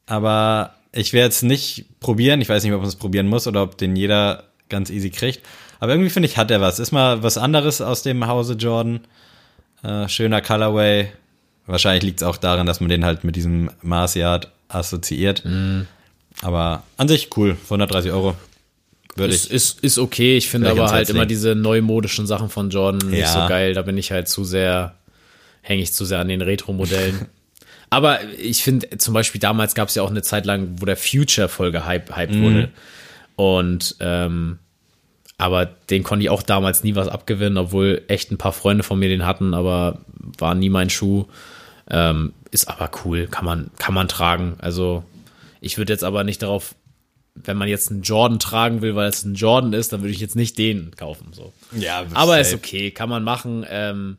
aber ich werde jetzt nicht probieren. Ich weiß nicht, ob man es probieren muss oder ob den jeder ganz easy kriegt. Aber irgendwie finde ich, hat er was. Ist mal was anderes aus dem Hause Jordan. Äh, schöner Colorway. Wahrscheinlich liegt es auch daran, dass man den halt mit diesem Mars Yard assoziiert. Mm. Aber an sich cool. Für hundertdreißig Euro. Würde ich. Ist, ist okay. Ich finde aber halt immer diese neumodischen Sachen von Jordan nicht so geil. Da bin ich halt zu sehr, hänge ich zu sehr an den Retro-Modellen. Aber ich finde, zum Beispiel damals gab es ja auch eine Zeit lang, wo der Future voll gehypt hyped wurde. Mhm. Und ähm, aber den konnte ich auch damals nie was abgewinnen, obwohl echt ein paar Freunde von mir den hatten, aber war nie mein Schuh. Ähm, ist aber cool, kann man, kann man tragen. Also ich würde jetzt aber nicht darauf, wenn man jetzt einen Jordan tragen will, weil es ein Jordan ist, dann würde ich jetzt nicht den kaufen. So. Ja, aber safe. Ist okay, kann man machen. Ähm,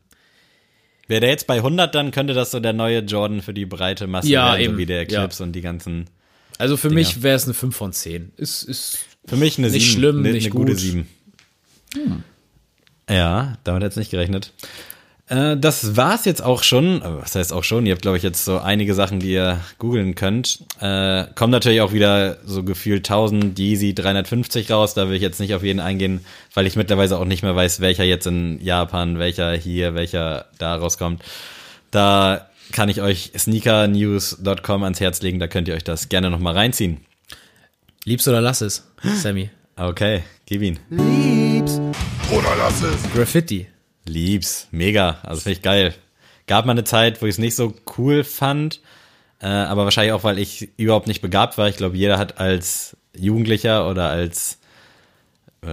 Wäre der jetzt bei hundert, dann könnte das so der neue Jordan für die breite Masse ja, werden, so wie der Clips ja. Und die ganzen. Also für Dinger. Mich wäre es eine fünf von zehn. Ist, ist für mich eine nicht sieben. Schlimm, ne, nicht eine gut. Gute sieben. Hm. Ja, damit hätte ich nicht gerechnet. Äh, das war's jetzt auch schon. Was heißt auch schon? Ihr habt, glaube ich, jetzt so einige Sachen, die ihr googeln könnt. Äh, kommen natürlich auch wieder so gefühlt tausend Yeezy dreihundertfünfzig raus. Da will ich jetzt nicht auf jeden eingehen, weil ich mittlerweile auch nicht mehr weiß, welcher jetzt in Japan, welcher hier, welcher da rauskommt. Da kann ich euch sneaker news dot com ans Herz legen. Da könnt ihr euch das gerne nochmal reinziehen. Lieb's oder lass es, Sammy. Okay, gib ihn. Lieb's oder lass es. Graffiti. Lieb's, mega. Also finde ich geil. Gab mal eine Zeit, wo ich es nicht so cool fand, äh, aber wahrscheinlich auch, weil ich überhaupt nicht begabt war. Ich glaube, jeder hat als Jugendlicher oder als,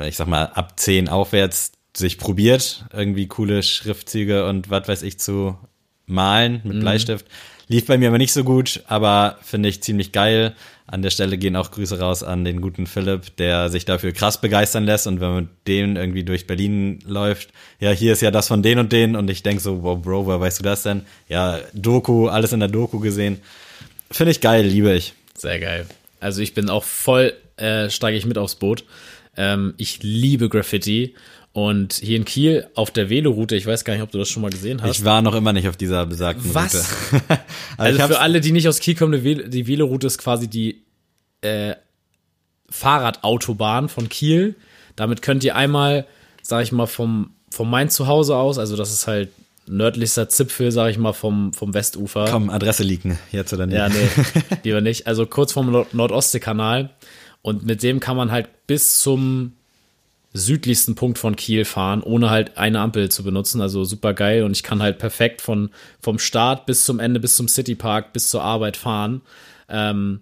ich sag mal, ab zehn aufwärts sich probiert, irgendwie coole Schriftzüge und was weiß ich zu malen mit Bleistift. Mhm. Lief bei mir aber nicht so gut, aber finde ich ziemlich geil. An der Stelle gehen auch Grüße raus an den guten Philipp, der sich dafür krass begeistern lässt. Und wenn man mit denen irgendwie durch Berlin läuft, ja, hier ist ja das von denen und denen. Und ich denke so, wow, Bro, woher weißt du das denn? Ja, Doku, alles in der Doku gesehen. Finde ich geil, liebe ich. Sehr geil. Also ich bin auch voll, äh, steige ich mit aufs Boot. Ähm, ich liebe Graffiti. Und hier in Kiel auf der Veloroute, ich weiß gar nicht, ob du das schon mal gesehen hast. Ich war noch immer nicht auf dieser besagten Was? Route. also also für alle, die nicht aus Kiel kommen, die Veloroute ist quasi die äh, Fahrradautobahn von Kiel. Damit könnt ihr einmal, sag ich mal, vom, vom mein Zuhause aus, also das ist halt nördlichster Zipfel, sag ich mal, vom, vom Westufer. Komm, Adresse liegen, jetzt oder nicht? Ja, nee, lieber nicht. Also kurz vom Nordostseekanal. Und mit dem kann man halt bis zum südlichsten Punkt von Kiel fahren, ohne halt eine Ampel zu benutzen, also super geil, und ich kann halt perfekt von vom Start bis zum Ende, bis zum Citypark, bis zur Arbeit fahren. Ähm,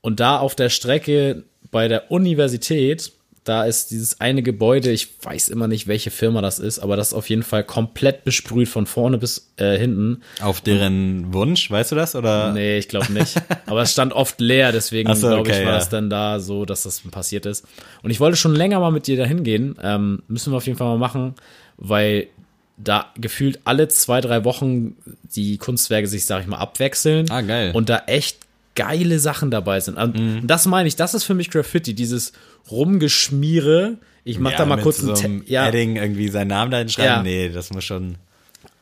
und da auf der Strecke bei der Universität, da ist dieses eine Gebäude, ich weiß immer nicht, welche Firma das ist, aber das ist auf jeden Fall komplett besprüht von vorne bis äh, hinten. Auf deren und, Wunsch, weißt du das? Oder? Nee, ich glaube nicht. aber es stand oft leer, deswegen so, glaube okay, ich, war ja. das dann da so, dass das passiert ist. Und ich wollte schon länger mal mit dir da hingehen, ähm, müssen wir auf jeden Fall mal machen, weil da gefühlt alle zwei, drei Wochen die Kunstwerke sich, sag ich mal, abwechseln. Ah, geil. Und da echt geile Sachen dabei sind. Und mhm. das meine ich, das ist für mich Graffiti, dieses Rumgeschmiere. Ich mach ja, da mal kurz so einen Ta- Adding ja. irgendwie seinen Namen dahin schreiben. Ja. Nee, das muss schon.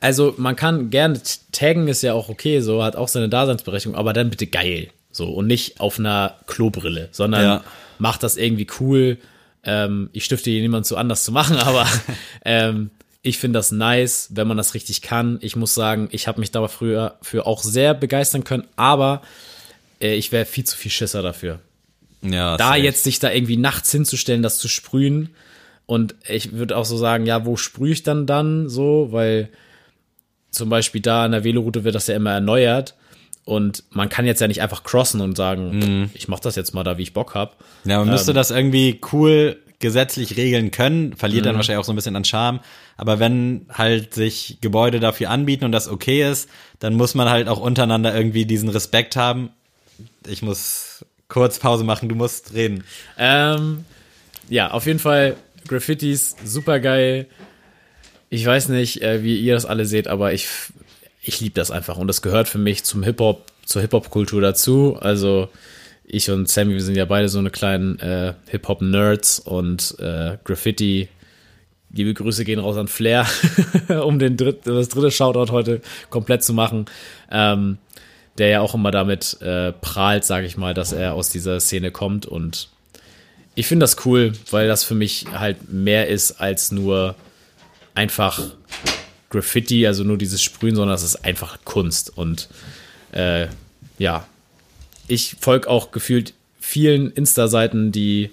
Also man kann gerne taggen, ist ja auch okay, so hat auch seine Daseinsberechtigung, aber dann bitte geil. So und nicht auf einer Klobrille, sondern ja. macht das irgendwie cool. Ähm, ich stifte hier niemanden zu anders zu machen, aber ähm, ich finde das nice, wenn man das richtig kann. Ich muss sagen, ich habe mich da früher für auch sehr begeistern können, aber ich wäre viel zu viel Schisser dafür. Ja, da heißt. Jetzt sich da irgendwie nachts hinzustellen, das zu sprühen. Und ich würde auch so sagen, ja, wo sprühe ich dann dann so? Weil zum Beispiel da an der Veloroute wird das ja immer erneuert. Und man kann jetzt ja nicht einfach crossen und sagen, mhm. ich mach das jetzt mal da, wie ich Bock habe. Ja, man ähm, müsste das irgendwie cool gesetzlich regeln können. Verliert mhm. dann wahrscheinlich auch so ein bisschen an Charme. Aber wenn halt sich Gebäude dafür anbieten und das okay ist, dann muss man halt auch untereinander irgendwie diesen Respekt haben. Ich muss kurz Pause machen, du musst reden. Ähm, ja, auf jeden Fall Graffitis, super geil. Ich weiß nicht, wie ihr das alle seht, aber ich, ich liebe das einfach. Und das gehört für mich zum Hip-Hop, zur Hip-Hop-Kultur dazu. Also ich und Sammy, wir sind ja beide so eine kleinen äh, Hip-Hop-Nerds und äh, Graffiti. Liebe Grüße gehen raus an Flair, um den dritt, das dritte Shoutout heute komplett zu machen. Ähm, der ja auch immer damit äh, prahlt, sage ich mal, dass er aus dieser Szene kommt. Und ich finde das cool, weil das für mich halt mehr ist als nur einfach Graffiti, also nur dieses Sprühen, sondern es ist einfach Kunst. Und äh, ja, ich folge auch gefühlt vielen Insta-Seiten, die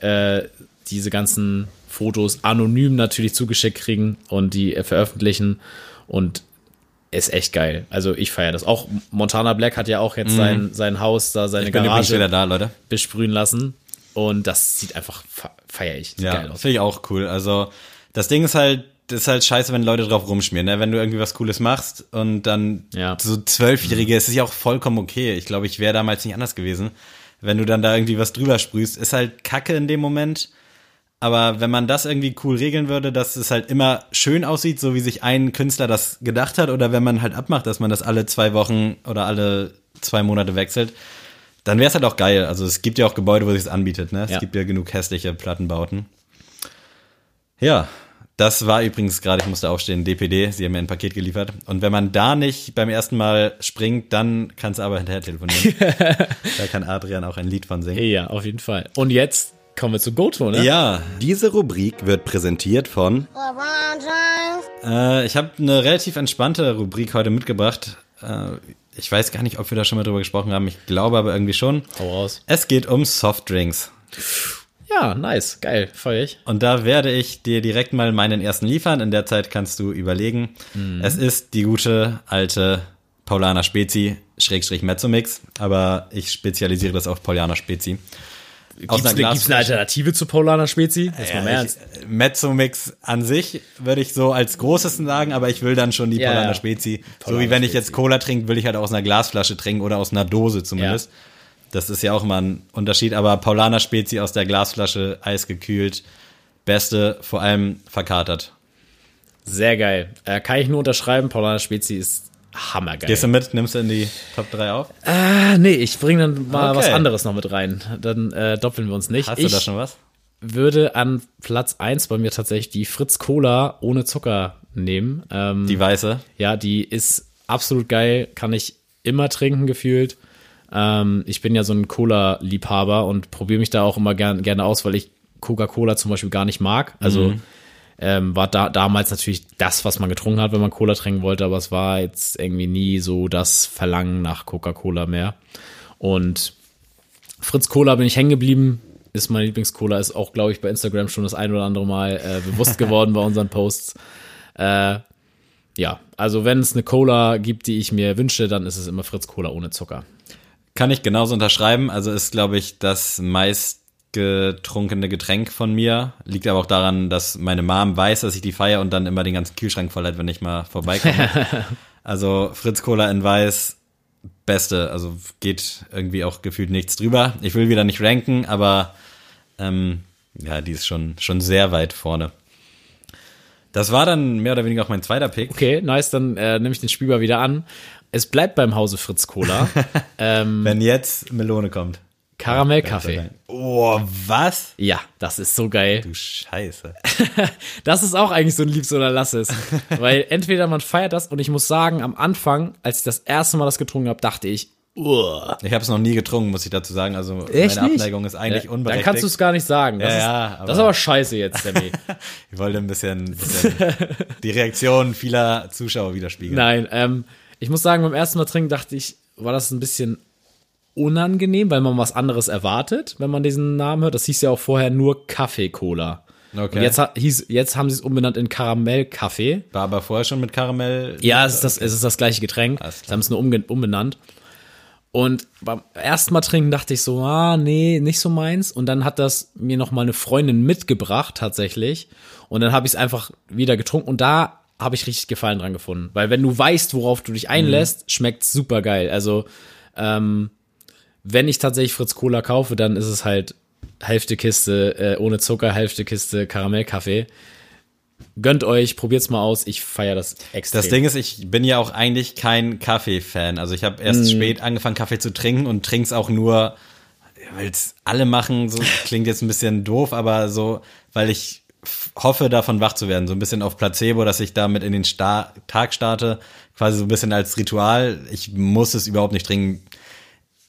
äh, diese ganzen Fotos anonym natürlich zugeschickt kriegen und die äh, veröffentlichen. Und ist echt geil. Also ich feiere das. Auch Montana Black hat ja auch jetzt mm. sein, sein Haus, da seine ich bin Garage wieder da, Leute. Besprühen lassen. Und das sieht einfach, feiere ich. Sieht ja, geil aus. Finde ich auch cool. Also das Ding ist halt, ist halt scheiße, wenn Leute drauf rumschmieren. Ne? Wenn du irgendwie was Cooles machst und dann ja. so Zwölfjährige, mhm. es ist ja auch vollkommen okay. Ich glaube, ich wäre damals nicht anders gewesen. Wenn du dann da irgendwie was drüber sprühst, ist halt Kacke in dem Moment. Aber wenn man das irgendwie cool regeln würde, dass es halt immer schön aussieht, so wie sich ein Künstler das gedacht hat, oder wenn man halt abmacht, dass man das alle zwei Wochen oder alle zwei Monate wechselt, dann wäre es halt auch geil. Also es gibt ja auch Gebäude, wo sich es anbietet, ne? Es ja. gibt ja genug hässliche Plattenbauten. Ja, das war übrigens gerade, ich musste aufstehen, D P D, sie haben mir ein Paket geliefert. Und wenn man da nicht beim ersten Mal springt, dann kannst du aber hinterher telefonieren. Da kann Adrian auch ein Lied von singen. Ja, auf jeden Fall. Und jetzt kommen wir zu Goto, ne? Ja. Diese Rubrik wird präsentiert von... Äh, ich habe eine relativ entspannte Rubrik heute mitgebracht. Äh, ich weiß gar nicht, ob wir da schon mal drüber gesprochen haben. Ich glaube aber irgendwie schon. Hau raus. Es geht um Softdrinks. Ja, nice. Geil. Feier ich. Und da werde ich dir direkt mal meinen ersten liefern. In der Zeit kannst du überlegen. Mhm. Es ist die gute alte Paulaner Spezi, Schrägstrich Mezzo Mix. Aber ich spezialisiere das auf Paulaner Spezi. Gibt es eine Alternative zu Paulaner Spezi? Das ja, mal ich, Mezzo Mix an sich würde ich so als Großesten sagen, aber ich will dann schon die ja, Paulaner Spezi. Paulaner so wie wenn Spezi. Ich jetzt Cola trinke, will ich halt aus einer Glasflasche trinken oder aus einer Dose zumindest. Ja. Das ist ja auch mal ein Unterschied, aber Paulaner Spezi aus der Glasflasche, eisgekühlt, beste, vor allem verkatert. Sehr geil. Äh, kann ich nur unterschreiben, Paulaner Spezi ist hammergeil. Gehst du mit? Nimmst du in die Top drei auf? Äh, nee, ich bringe dann mal okay. was anderes noch mit rein. Dann äh, doppeln wir uns nicht. Hast ich du da schon was? Würde an Platz eins bei mir tatsächlich die Fritz-Cola ohne Zucker nehmen. Ähm, die weiße? Ja, die ist absolut geil. Kann ich immer trinken, gefühlt. Ähm, ich bin ja so ein Cola-Liebhaber und probiere mich da auch immer gern, gerne aus, weil ich Coca-Cola zum Beispiel gar nicht mag. Also mhm. Ähm, war da, damals natürlich das, was man getrunken hat, wenn man Cola trinken wollte, aber es war jetzt irgendwie nie so das Verlangen nach Coca-Cola mehr. Und Fritz-Cola bin ich hängen geblieben, ist mein Lieblings-Cola, ist auch, glaube ich, bei Instagram schon das ein oder andere Mal äh, bewusst geworden bei unseren Posts. Äh, ja, also wenn es eine Cola gibt, die ich mir wünsche, dann ist es immer Fritz-Cola ohne Zucker. Kann ich genauso unterschreiben, also ist, glaube ich, das meist getrunkene Getränk von mir. Liegt aber auch daran, dass meine Mom weiß, dass ich die feiere und dann immer den ganzen Kühlschrank voll hat, wenn ich mal vorbeikomme. Also Fritz-Cola in Weiß, beste. Also geht irgendwie auch gefühlt nichts drüber. Ich will wieder nicht ranken, aber ähm, ja, die ist schon, schon sehr weit vorne. Das war dann mehr oder weniger auch mein zweiter Pick. Okay, nice, dann äh, nehme ich den Spielball wieder an. Es bleibt beim Hause Fritz-Cola. ähm, wenn jetzt Melone kommt. Karamellkaffee. Oh, was? Ja, das ist so geil. Du Scheiße. Das ist auch eigentlich so ein Lieb's oder lass es. Weil entweder man feiert das und ich muss sagen, am Anfang, als ich das erste Mal das getrunken habe, dachte ich, uah. Ich habe es noch nie getrunken, muss ich dazu sagen. Also echt meine nicht? Abneigung ist eigentlich ja, unberechtigt. Dann kannst du es gar nicht sagen. Das, ja, ist, ja, aber das ist aber scheiße jetzt, Sammy. Ich wollte ein bisschen, bisschen die Reaktion vieler Zuschauer widerspiegeln. Nein, ähm, ich muss sagen, beim ersten Mal trinken dachte ich, war das ein bisschen unangenehm, weil man was anderes erwartet, wenn man diesen Namen hört. Das hieß ja auch vorher nur Kaffee-Cola. Okay. Und jetzt, hieß, jetzt haben sie es umbenannt in Karamell-Kaffee. War aber vorher schon mit Karamell? Ja, es ist das, es ist das gleiche Getränk. Sie haben es nur umbenannt. Und beim ersten Mal trinken dachte ich so, ah, nee, nicht so meins. Und dann hat das mir nochmal eine Freundin mitgebracht, tatsächlich. Und dann habe ich es einfach wieder getrunken. Und da habe ich richtig Gefallen dran gefunden. Weil wenn du weißt, worauf du dich einlässt, mhm. schmeckt es super geil. Also, ähm, wenn ich tatsächlich Fritz-Cola kaufe, dann ist es halt Hälfte Kiste äh, ohne Zucker, Hälfte Kiste Karamellkaffee. Gönnt euch, probiert's mal aus. Ich feiere das extrem. Das Ding ist, ich bin ja auch eigentlich kein Kaffee-Fan. Also ich habe erst mm. spät angefangen, Kaffee zu trinken und trink's auch nur, weil es alle machen. So klingt jetzt ein bisschen doof, aber so, weil ich hoffe, davon wach zu werden. So ein bisschen auf Placebo, dass ich damit in den Star- Tag starte. Quasi so ein bisschen als Ritual. Ich muss es überhaupt nicht trinken.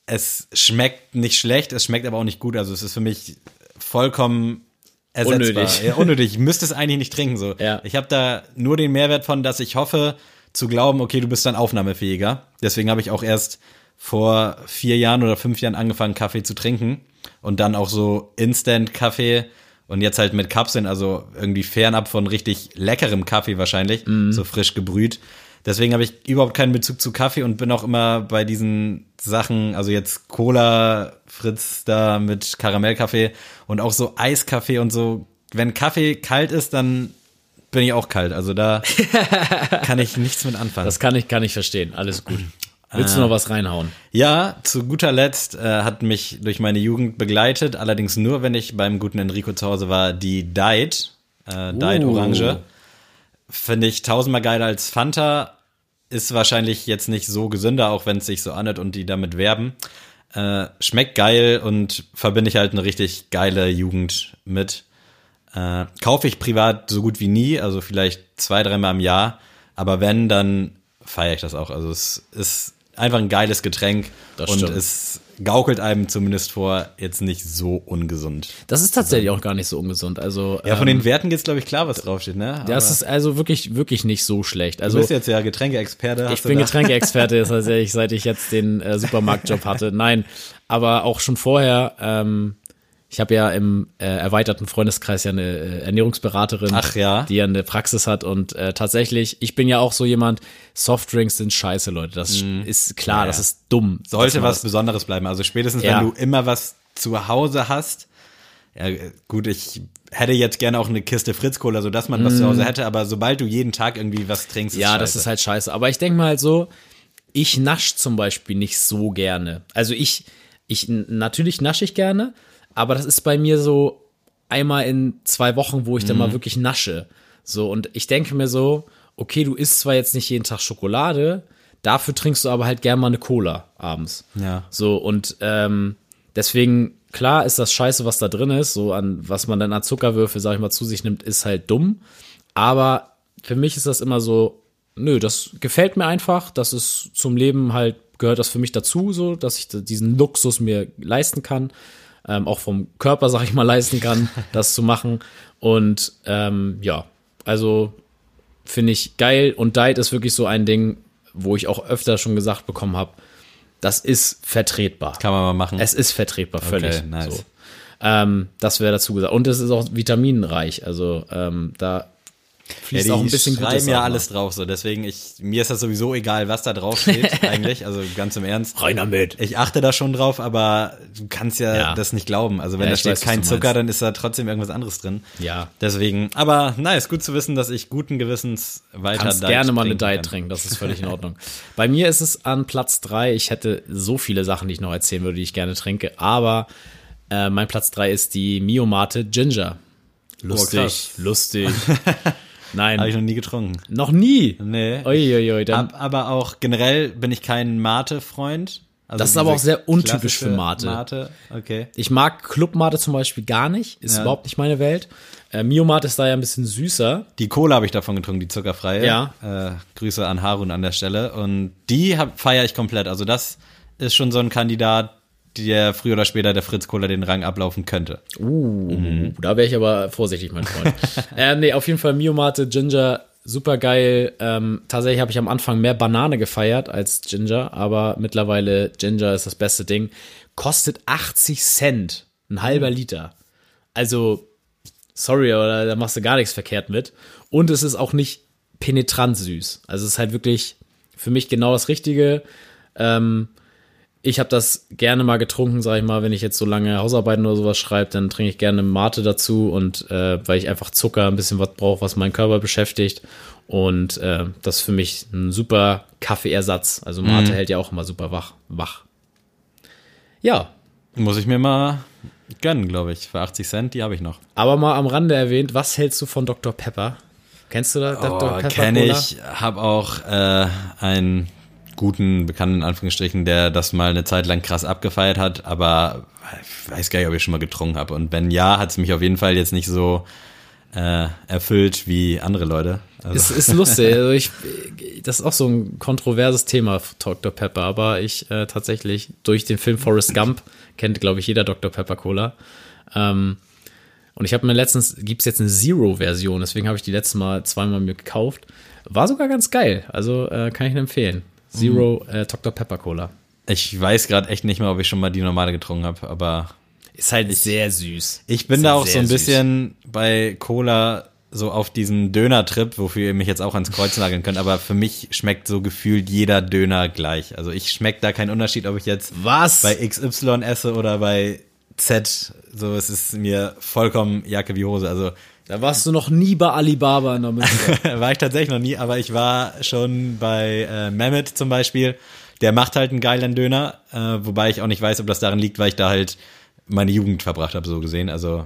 Es schmeckt nicht schlecht, es schmeckt aber auch nicht gut. Also es ist für mich vollkommen ersetzbar. Unnötig. Ja, unnötig. Ich müsste es eigentlich nicht trinken. So. Ja. Ich habe da nur den Mehrwert von, dass ich hoffe, zu glauben, okay, du bist dann aufnahmefähiger. Deswegen habe ich auch erst vor vier Jahren oder fünf Jahren angefangen, Kaffee zu trinken. Und dann auch so Instant-Kaffee und jetzt halt mit Kapseln, also irgendwie fernab von richtig leckerem Kaffee wahrscheinlich, mhm. so frisch gebrüht. Deswegen habe ich überhaupt keinen Bezug zu Kaffee und bin auch immer bei diesen Sachen, also jetzt Cola, Fritz da mit Karamellkaffee und auch so Eiskaffee und so. Wenn Kaffee kalt ist, dann bin ich auch kalt. Also da kann ich nichts mit anfangen. Das kann ich, kann ich verstehen. Alles gut. Willst du noch was reinhauen? Ja, zu guter Letzt äh, hat mich durch meine Jugend begleitet, allerdings nur, wenn ich beim guten Enrico zu Hause war, die Diet, äh, Diet uh. Orange. Finde ich tausendmal geiler als Fanta. Ist wahrscheinlich jetzt nicht so gesünder, auch wenn es sich so anhört und die damit werben. Äh, schmeckt geil und verbinde ich halt eine richtig geile Jugend mit. Äh, kaufe ich privat so gut wie nie, also vielleicht zwei, dreimal im Jahr. Aber wenn, dann feiere ich das auch. Also es ist einfach ein geiles Getränk. Das und stimmt. Es gaukelt einem zumindest vor, jetzt nicht so ungesund. Das ist tatsächlich also, auch gar nicht so ungesund. Also ja, von ähm, den Werten geht's, glaube ich, klar, was draufsteht, ne? Aber das ist also wirklich, wirklich nicht so schlecht. Also, du bist jetzt ja Getränkeexperte. Ich bin Getränkeexperte, das heißt, ich, seit ich jetzt den äh, Supermarktjob hatte. Nein, aber auch schon vorher, ähm, ich habe ja im äh, erweiterten Freundeskreis ja eine äh, Ernährungsberaterin, Ach, ja? die ja eine Praxis hat. Und äh, tatsächlich, ich bin ja auch so jemand, Softdrinks sind scheiße, Leute. Das mm. ist klar, ja, das ist dumm. Sollte was Besonderes bleiben. Also spätestens, ja. wenn du immer was zu Hause hast. Ja, gut, ich hätte jetzt gerne auch eine Kiste Fritz-Cola, sodass man mm. was zu Hause hätte. Aber sobald du jeden Tag irgendwie was trinkst, ja, ist das ist halt scheiße. Aber ich denke mal halt so, ich nasch zum Beispiel nicht so gerne. Also ich, ich natürlich nasche ich gerne. Aber das ist bei mir so einmal in zwei Wochen, wo ich dann mhm. mal wirklich nasche. So, und ich denke mir so, okay, du isst zwar jetzt nicht jeden Tag Schokolade, dafür trinkst du aber halt gerne mal eine Cola abends. Ja. So, und ähm, deswegen, klar ist das scheiße, was da drin ist, so an was man dann an Zuckerwürfel, sag ich mal, zu sich nimmt, ist halt dumm. Aber für mich ist das immer so, nö, das gefällt mir einfach, das ist zum Leben halt, gehört das für mich dazu, so, dass ich diesen Luxus mir leisten kann. Ähm, auch vom Körper, sag ich mal, leisten kann, das zu machen. Und ähm, ja, also finde ich geil. Und Diet ist wirklich so ein Ding, wo ich auch öfter schon gesagt bekommen habe, das ist vertretbar. Kann man mal machen. Es ist vertretbar, völlig. Okay, nice. So. Ähm, das wäre dazu gesagt. Und es ist auch vitaminreich. Also ähm, da fließt ja, auch ein bisschen Gutes. Die schreiben ja alles drauf, so. Deswegen, ich, mir ist das sowieso egal, was da drauf steht, eigentlich. Also ganz im Ernst. Rein damit. Ich achte da schon drauf, aber du kannst ja, ja. das nicht glauben. Also wenn ja, da steht weiß, kein Zucker, dann ist da trotzdem irgendwas anderes drin. Ja. Deswegen, aber nice, gut zu wissen, dass ich guten Gewissens weiter Diet trinken kann. Kannst gerne mal eine Diet trinken, das ist völlig in Ordnung. Bei mir ist es an Platz drei. Ich hätte so viele Sachen, die ich noch erzählen würde, die ich gerne trinke. Aber äh, mein Platz drei ist die Mio Mate Ginger. Lustig, oh, lustig. Nein. Habe ich noch nie getrunken. Noch nie? Nee. Uiuiui, dann ab, aber auch generell bin ich kein Mate-Freund. Also das ist aber auch sehr untypisch für Mate. Mate, okay. Ich mag Club-Mate zum Beispiel gar nicht. Ist ja. überhaupt nicht meine Welt. Äh, Mio Mate ist da ja ein bisschen süßer. Die Cola habe ich davon getrunken, die zuckerfreie. Ja. Äh, Grüße an Harun an der Stelle. Und die feiere ich komplett. Also das ist schon so ein Kandidat, der früher oder später der Fritz-Cola den Rang ablaufen könnte. Uh, mhm. Da wäre ich aber vorsichtig, mein Freund. äh, nee, auf jeden Fall Mio Mate, Ginger, super geil. Ähm, tatsächlich habe ich am Anfang mehr Banane gefeiert als Ginger, aber mittlerweile Ginger ist das beste Ding. Kostet achtzig Cent, ein halber Liter. Also, sorry, aber da machst du gar nichts verkehrt mit. Und es ist auch nicht penetrant süß. Also es ist halt wirklich für mich genau das Richtige. Ähm, Ich habe das gerne mal getrunken, sag ich mal, wenn ich jetzt so lange Hausarbeiten oder sowas schreibe, dann trinke ich gerne Mate dazu und äh, weil ich einfach Zucker, ein bisschen was brauche, was meinen Körper beschäftigt und äh, das ist für mich ein super Kaffeeersatz. Also Mate mhm. hält ja auch immer super wach. wach. Ja. Muss ich mir mal gönnen, glaube ich, für achtzig Cent, die habe ich noch. Aber mal am Rande erwähnt, was hältst du von Doktor Pepper? Kennst du da Doktor Oh, Pepper? Kenn ich, habe auch äh, ein... guten Bekannten, in Anführungsstrichen, der das mal eine Zeit lang krass abgefeiert hat, aber ich weiß gar nicht, ob ich schon mal getrunken habe. Und wenn ja, hat es mich auf jeden Fall jetzt nicht so äh, erfüllt wie andere Leute. Also. Es ist lustig. Also ich, das ist auch so ein kontroverses Thema, Doktor Pepper, aber ich äh, tatsächlich durch den Film Forrest Gump kennt, glaube ich, jeder Doktor Pepper Cola. Ähm, und ich habe mir letztens, gibt es jetzt eine Zero-Version, deswegen habe ich die letzten Mal zweimal mir gekauft. War sogar ganz geil, also äh, kann ich Ihnen empfehlen. Zero äh, Doktor Pepper Cola. Ich weiß gerade echt nicht mehr, ob ich schon mal die normale getrunken habe, aber ist halt ich, sehr süß. Ich bin ist da auch so ein süß. bisschen bei Cola so auf diesen Döner-Trip, wofür ihr mich jetzt auch ans Kreuz nageln könnt, aber für mich schmeckt so gefühlt jeder Döner gleich. Also ich schmecke da keinen Unterschied, ob ich jetzt Was? bei X Y esse oder bei Z. So, es ist mir vollkommen Jacke wie Hose. Also da warst du noch nie bei Alibaba in der Münze. War ich tatsächlich noch nie, aber ich war schon bei äh, Mehmet zum Beispiel. Der macht halt einen geilen Döner, äh, wobei ich auch nicht weiß, ob das daran liegt, weil ich da halt meine Jugend verbracht habe, so gesehen. Also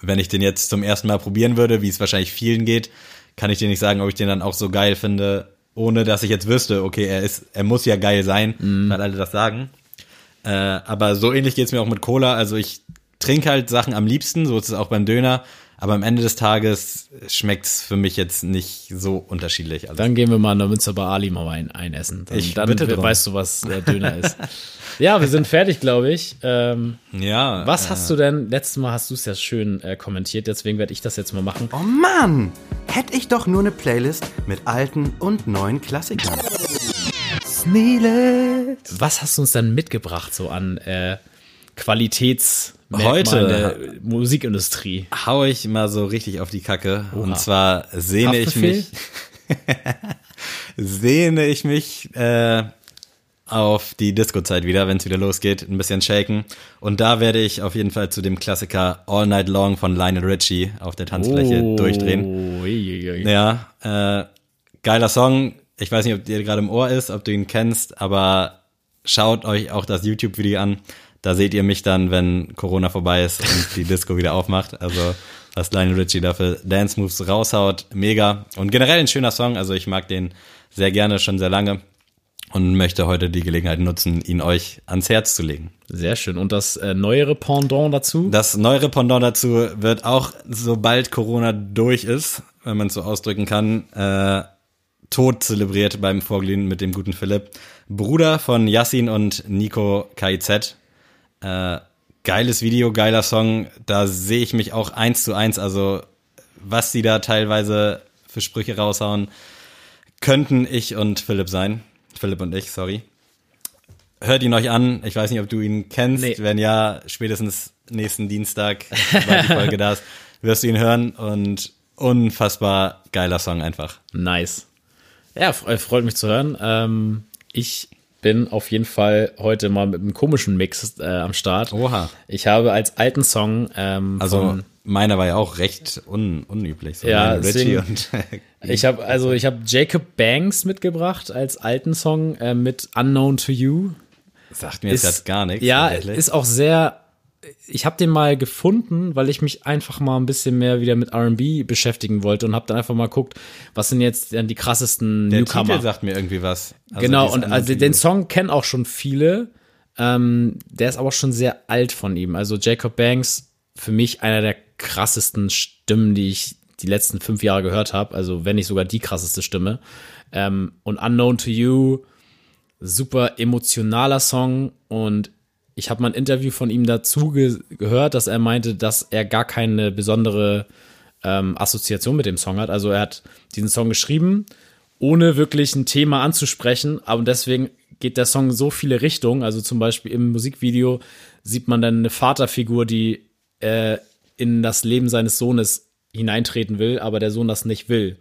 wenn ich den jetzt zum ersten Mal probieren würde, wie es wahrscheinlich vielen geht, kann ich dir nicht sagen, ob ich den dann auch so geil finde, ohne dass ich jetzt wüsste, okay, er ist, er muss ja geil sein, weil mm. alle das sagen. Äh, aber so ähnlich geht es mir auch mit Cola. Also ich trinke halt Sachen am liebsten, so ist es auch beim Döner. Aber am Ende des Tages schmeckt es für mich jetzt nicht so unterschiedlich. Also dann gehen wir mal in der Münster bei Ali mal ein, ein essen. Dann, ich dann bitte drum. Weißt du, was der Döner ist. Ja, wir sind fertig, glaube ich. Ähm, ja. Was äh, hast du denn, letztes Mal hast du es ja schön äh, kommentiert, deswegen werde ich das jetzt mal machen. Oh Mann, hätte ich doch nur eine Playlist mit alten und neuen Klassikern. Was hast du uns dann mitgebracht so an äh, Qualitäts- Merkmal heute der Musikindustrie. Hau ich mal so richtig auf die Kacke. Oha. Und zwar sehne ich mich sehne ich mich äh, auf die Disco-Zeit wieder, wenn es wieder losgeht, ein bisschen shaken. Und da werde ich auf jeden Fall zu dem Klassiker All Night Long von Lionel Richie auf der Tanzfläche oh. durchdrehen. Uiuiui. Ja, äh, geiler Song. Ich weiß nicht, ob der gerade im Ohr ist, ob du ihn kennst, aber schaut euch auch das YouTube-Video an. Da seht ihr mich dann, wenn Corona vorbei ist und die Disco wieder aufmacht. Also, was Lionel Richie da für Dance Moves raushaut, mega. Und generell ein schöner Song. Also, ich mag den sehr gerne, schon sehr lange. Und möchte heute die Gelegenheit nutzen, ihn euch ans Herz zu legen. Sehr schön. Und das äh, neuere Pendant dazu? Das neuere Pendant dazu wird auch, sobald Corona durch ist, wenn man es so ausdrücken kann, äh, Tod zelebriert beim Vorglühen mit dem guten Philipp. Bruder von Yassin und Nico K I Z. Äh, geiles Video, geiler Song, da sehe ich mich auch eins zu eins, also was die da teilweise für Sprüche raushauen, könnten ich und Philipp sein. Philipp und ich, sorry. Hört ihn euch an, ich weiß nicht, ob du ihn kennst, nee. Wenn ja, spätestens nächsten Dienstag, weil die Folge da ist, wirst du ihn hören und unfassbar geiler Song einfach. Nice. Ja, freut mich zu hören. Ähm, ich bin auf jeden Fall heute mal mit einem komischen Mix äh, am Start. Oha. Ich habe als alten Song ähm, Also von, meiner war ja auch recht un, unüblich. So ja, Richie und ich habe also ich habe Jacob Banks mitgebracht als alten Song äh, mit Unknown to You. Sagt mir ist, jetzt gar nichts. Ja, ehrlich. Ist auch sehr, ich habe den mal gefunden, weil ich mich einfach mal ein bisschen mehr wieder mit R and B beschäftigen wollte und habe dann einfach mal geguckt, was sind jetzt die krassesten der Newcomer. Der Titel sagt mir irgendwie was. Also genau, und also den Song kennen auch schon viele. Ähm, der ist aber schon sehr alt von ihm. Also Jacob Banks, für mich einer der krassesten Stimmen, die ich die letzten fünf Jahre gehört habe. Also wenn nicht sogar die krasseste Stimme. Ähm, und Unknown to You, super emotionaler Song und ich habe mal ein Interview von ihm dazu ge- gehört, dass er meinte, dass er gar keine besondere ähm, Assoziation mit dem Song hat. Also er hat diesen Song geschrieben, ohne wirklich ein Thema anzusprechen. Aber deswegen geht der Song so viele Richtungen. Also zum Beispiel im Musikvideo sieht man dann eine Vaterfigur, die äh, in das Leben seines Sohnes hineintreten will, aber der Sohn das nicht will.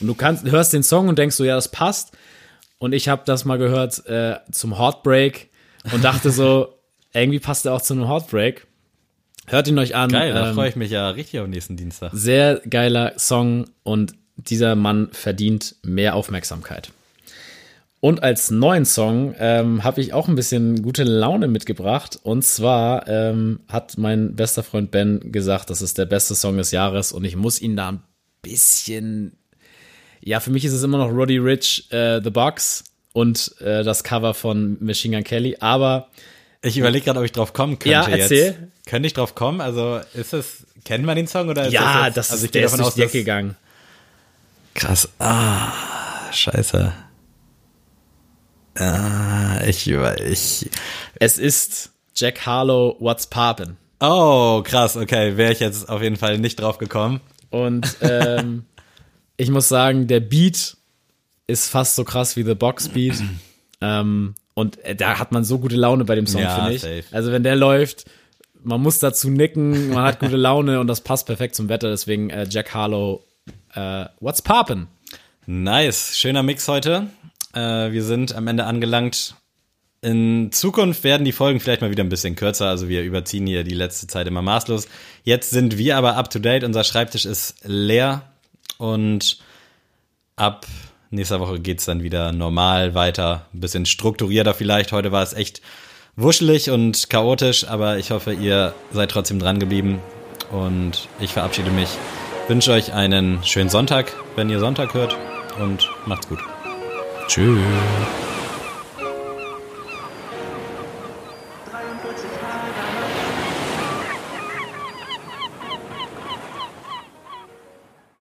Und du kannst, hörst den Song und denkst so, ja, das passt. Und ich habe das mal gehört äh, zum Heartbreak und dachte so, irgendwie passt er auch zu einem Heartbreak. Hört ihn euch an. Geil, da ähm, freue ich mich ja richtig am nächsten Dienstag. Sehr geiler Song und dieser Mann verdient mehr Aufmerksamkeit. Und als neuen Song ähm, habe ich auch ein bisschen gute Laune mitgebracht. Und zwar ähm, hat mein bester Freund Ben gesagt, das ist der beste Song des Jahres und ich muss ihn da ein bisschen... Ja, für mich ist es immer noch Roddy Ricch, äh, The Box und äh, das Cover von Machine Gun Kelly, aber... Ich überlege gerade, ob ich drauf kommen könnte ja, erzähl. Jetzt. Könnte ich drauf kommen? Also ist das, kennen wir den Song? Oder ist ja, das, jetzt, das ist, also ich der davon ist durch die Decke gegangen. Krass. Ah, scheiße. Ah, ich über, ich. Es ist Jack Harlow, What's Poppin'. Oh, krass, okay, wäre ich jetzt auf jeden Fall nicht drauf gekommen. Und ähm, ich muss sagen, der Beat ist fast so krass wie The Box Beat. ähm, Und da hat man so gute Laune bei dem Song, ja, finde ich. Safe. Also wenn der läuft, man muss dazu nicken, man hat gute Laune und das passt perfekt zum Wetter. Deswegen äh, Jack Harlow, äh, What's Poppin'? Nice, schöner Mix heute. Äh, wir sind am Ende angelangt. In Zukunft werden die Folgen vielleicht mal wieder ein bisschen kürzer. Also wir überziehen hier die letzte Zeit immer maßlos. Jetzt sind wir aber up to date. Unser Schreibtisch ist leer und ab... Nächste Woche geht's dann wieder normal weiter, ein bisschen strukturierter vielleicht. Heute war es echt wuschelig und chaotisch, aber ich hoffe, ihr seid trotzdem dran geblieben. Und ich verabschiede mich, wünsche euch einen schönen Sonntag, wenn ihr Sonntag hört und macht's gut. Tschüss.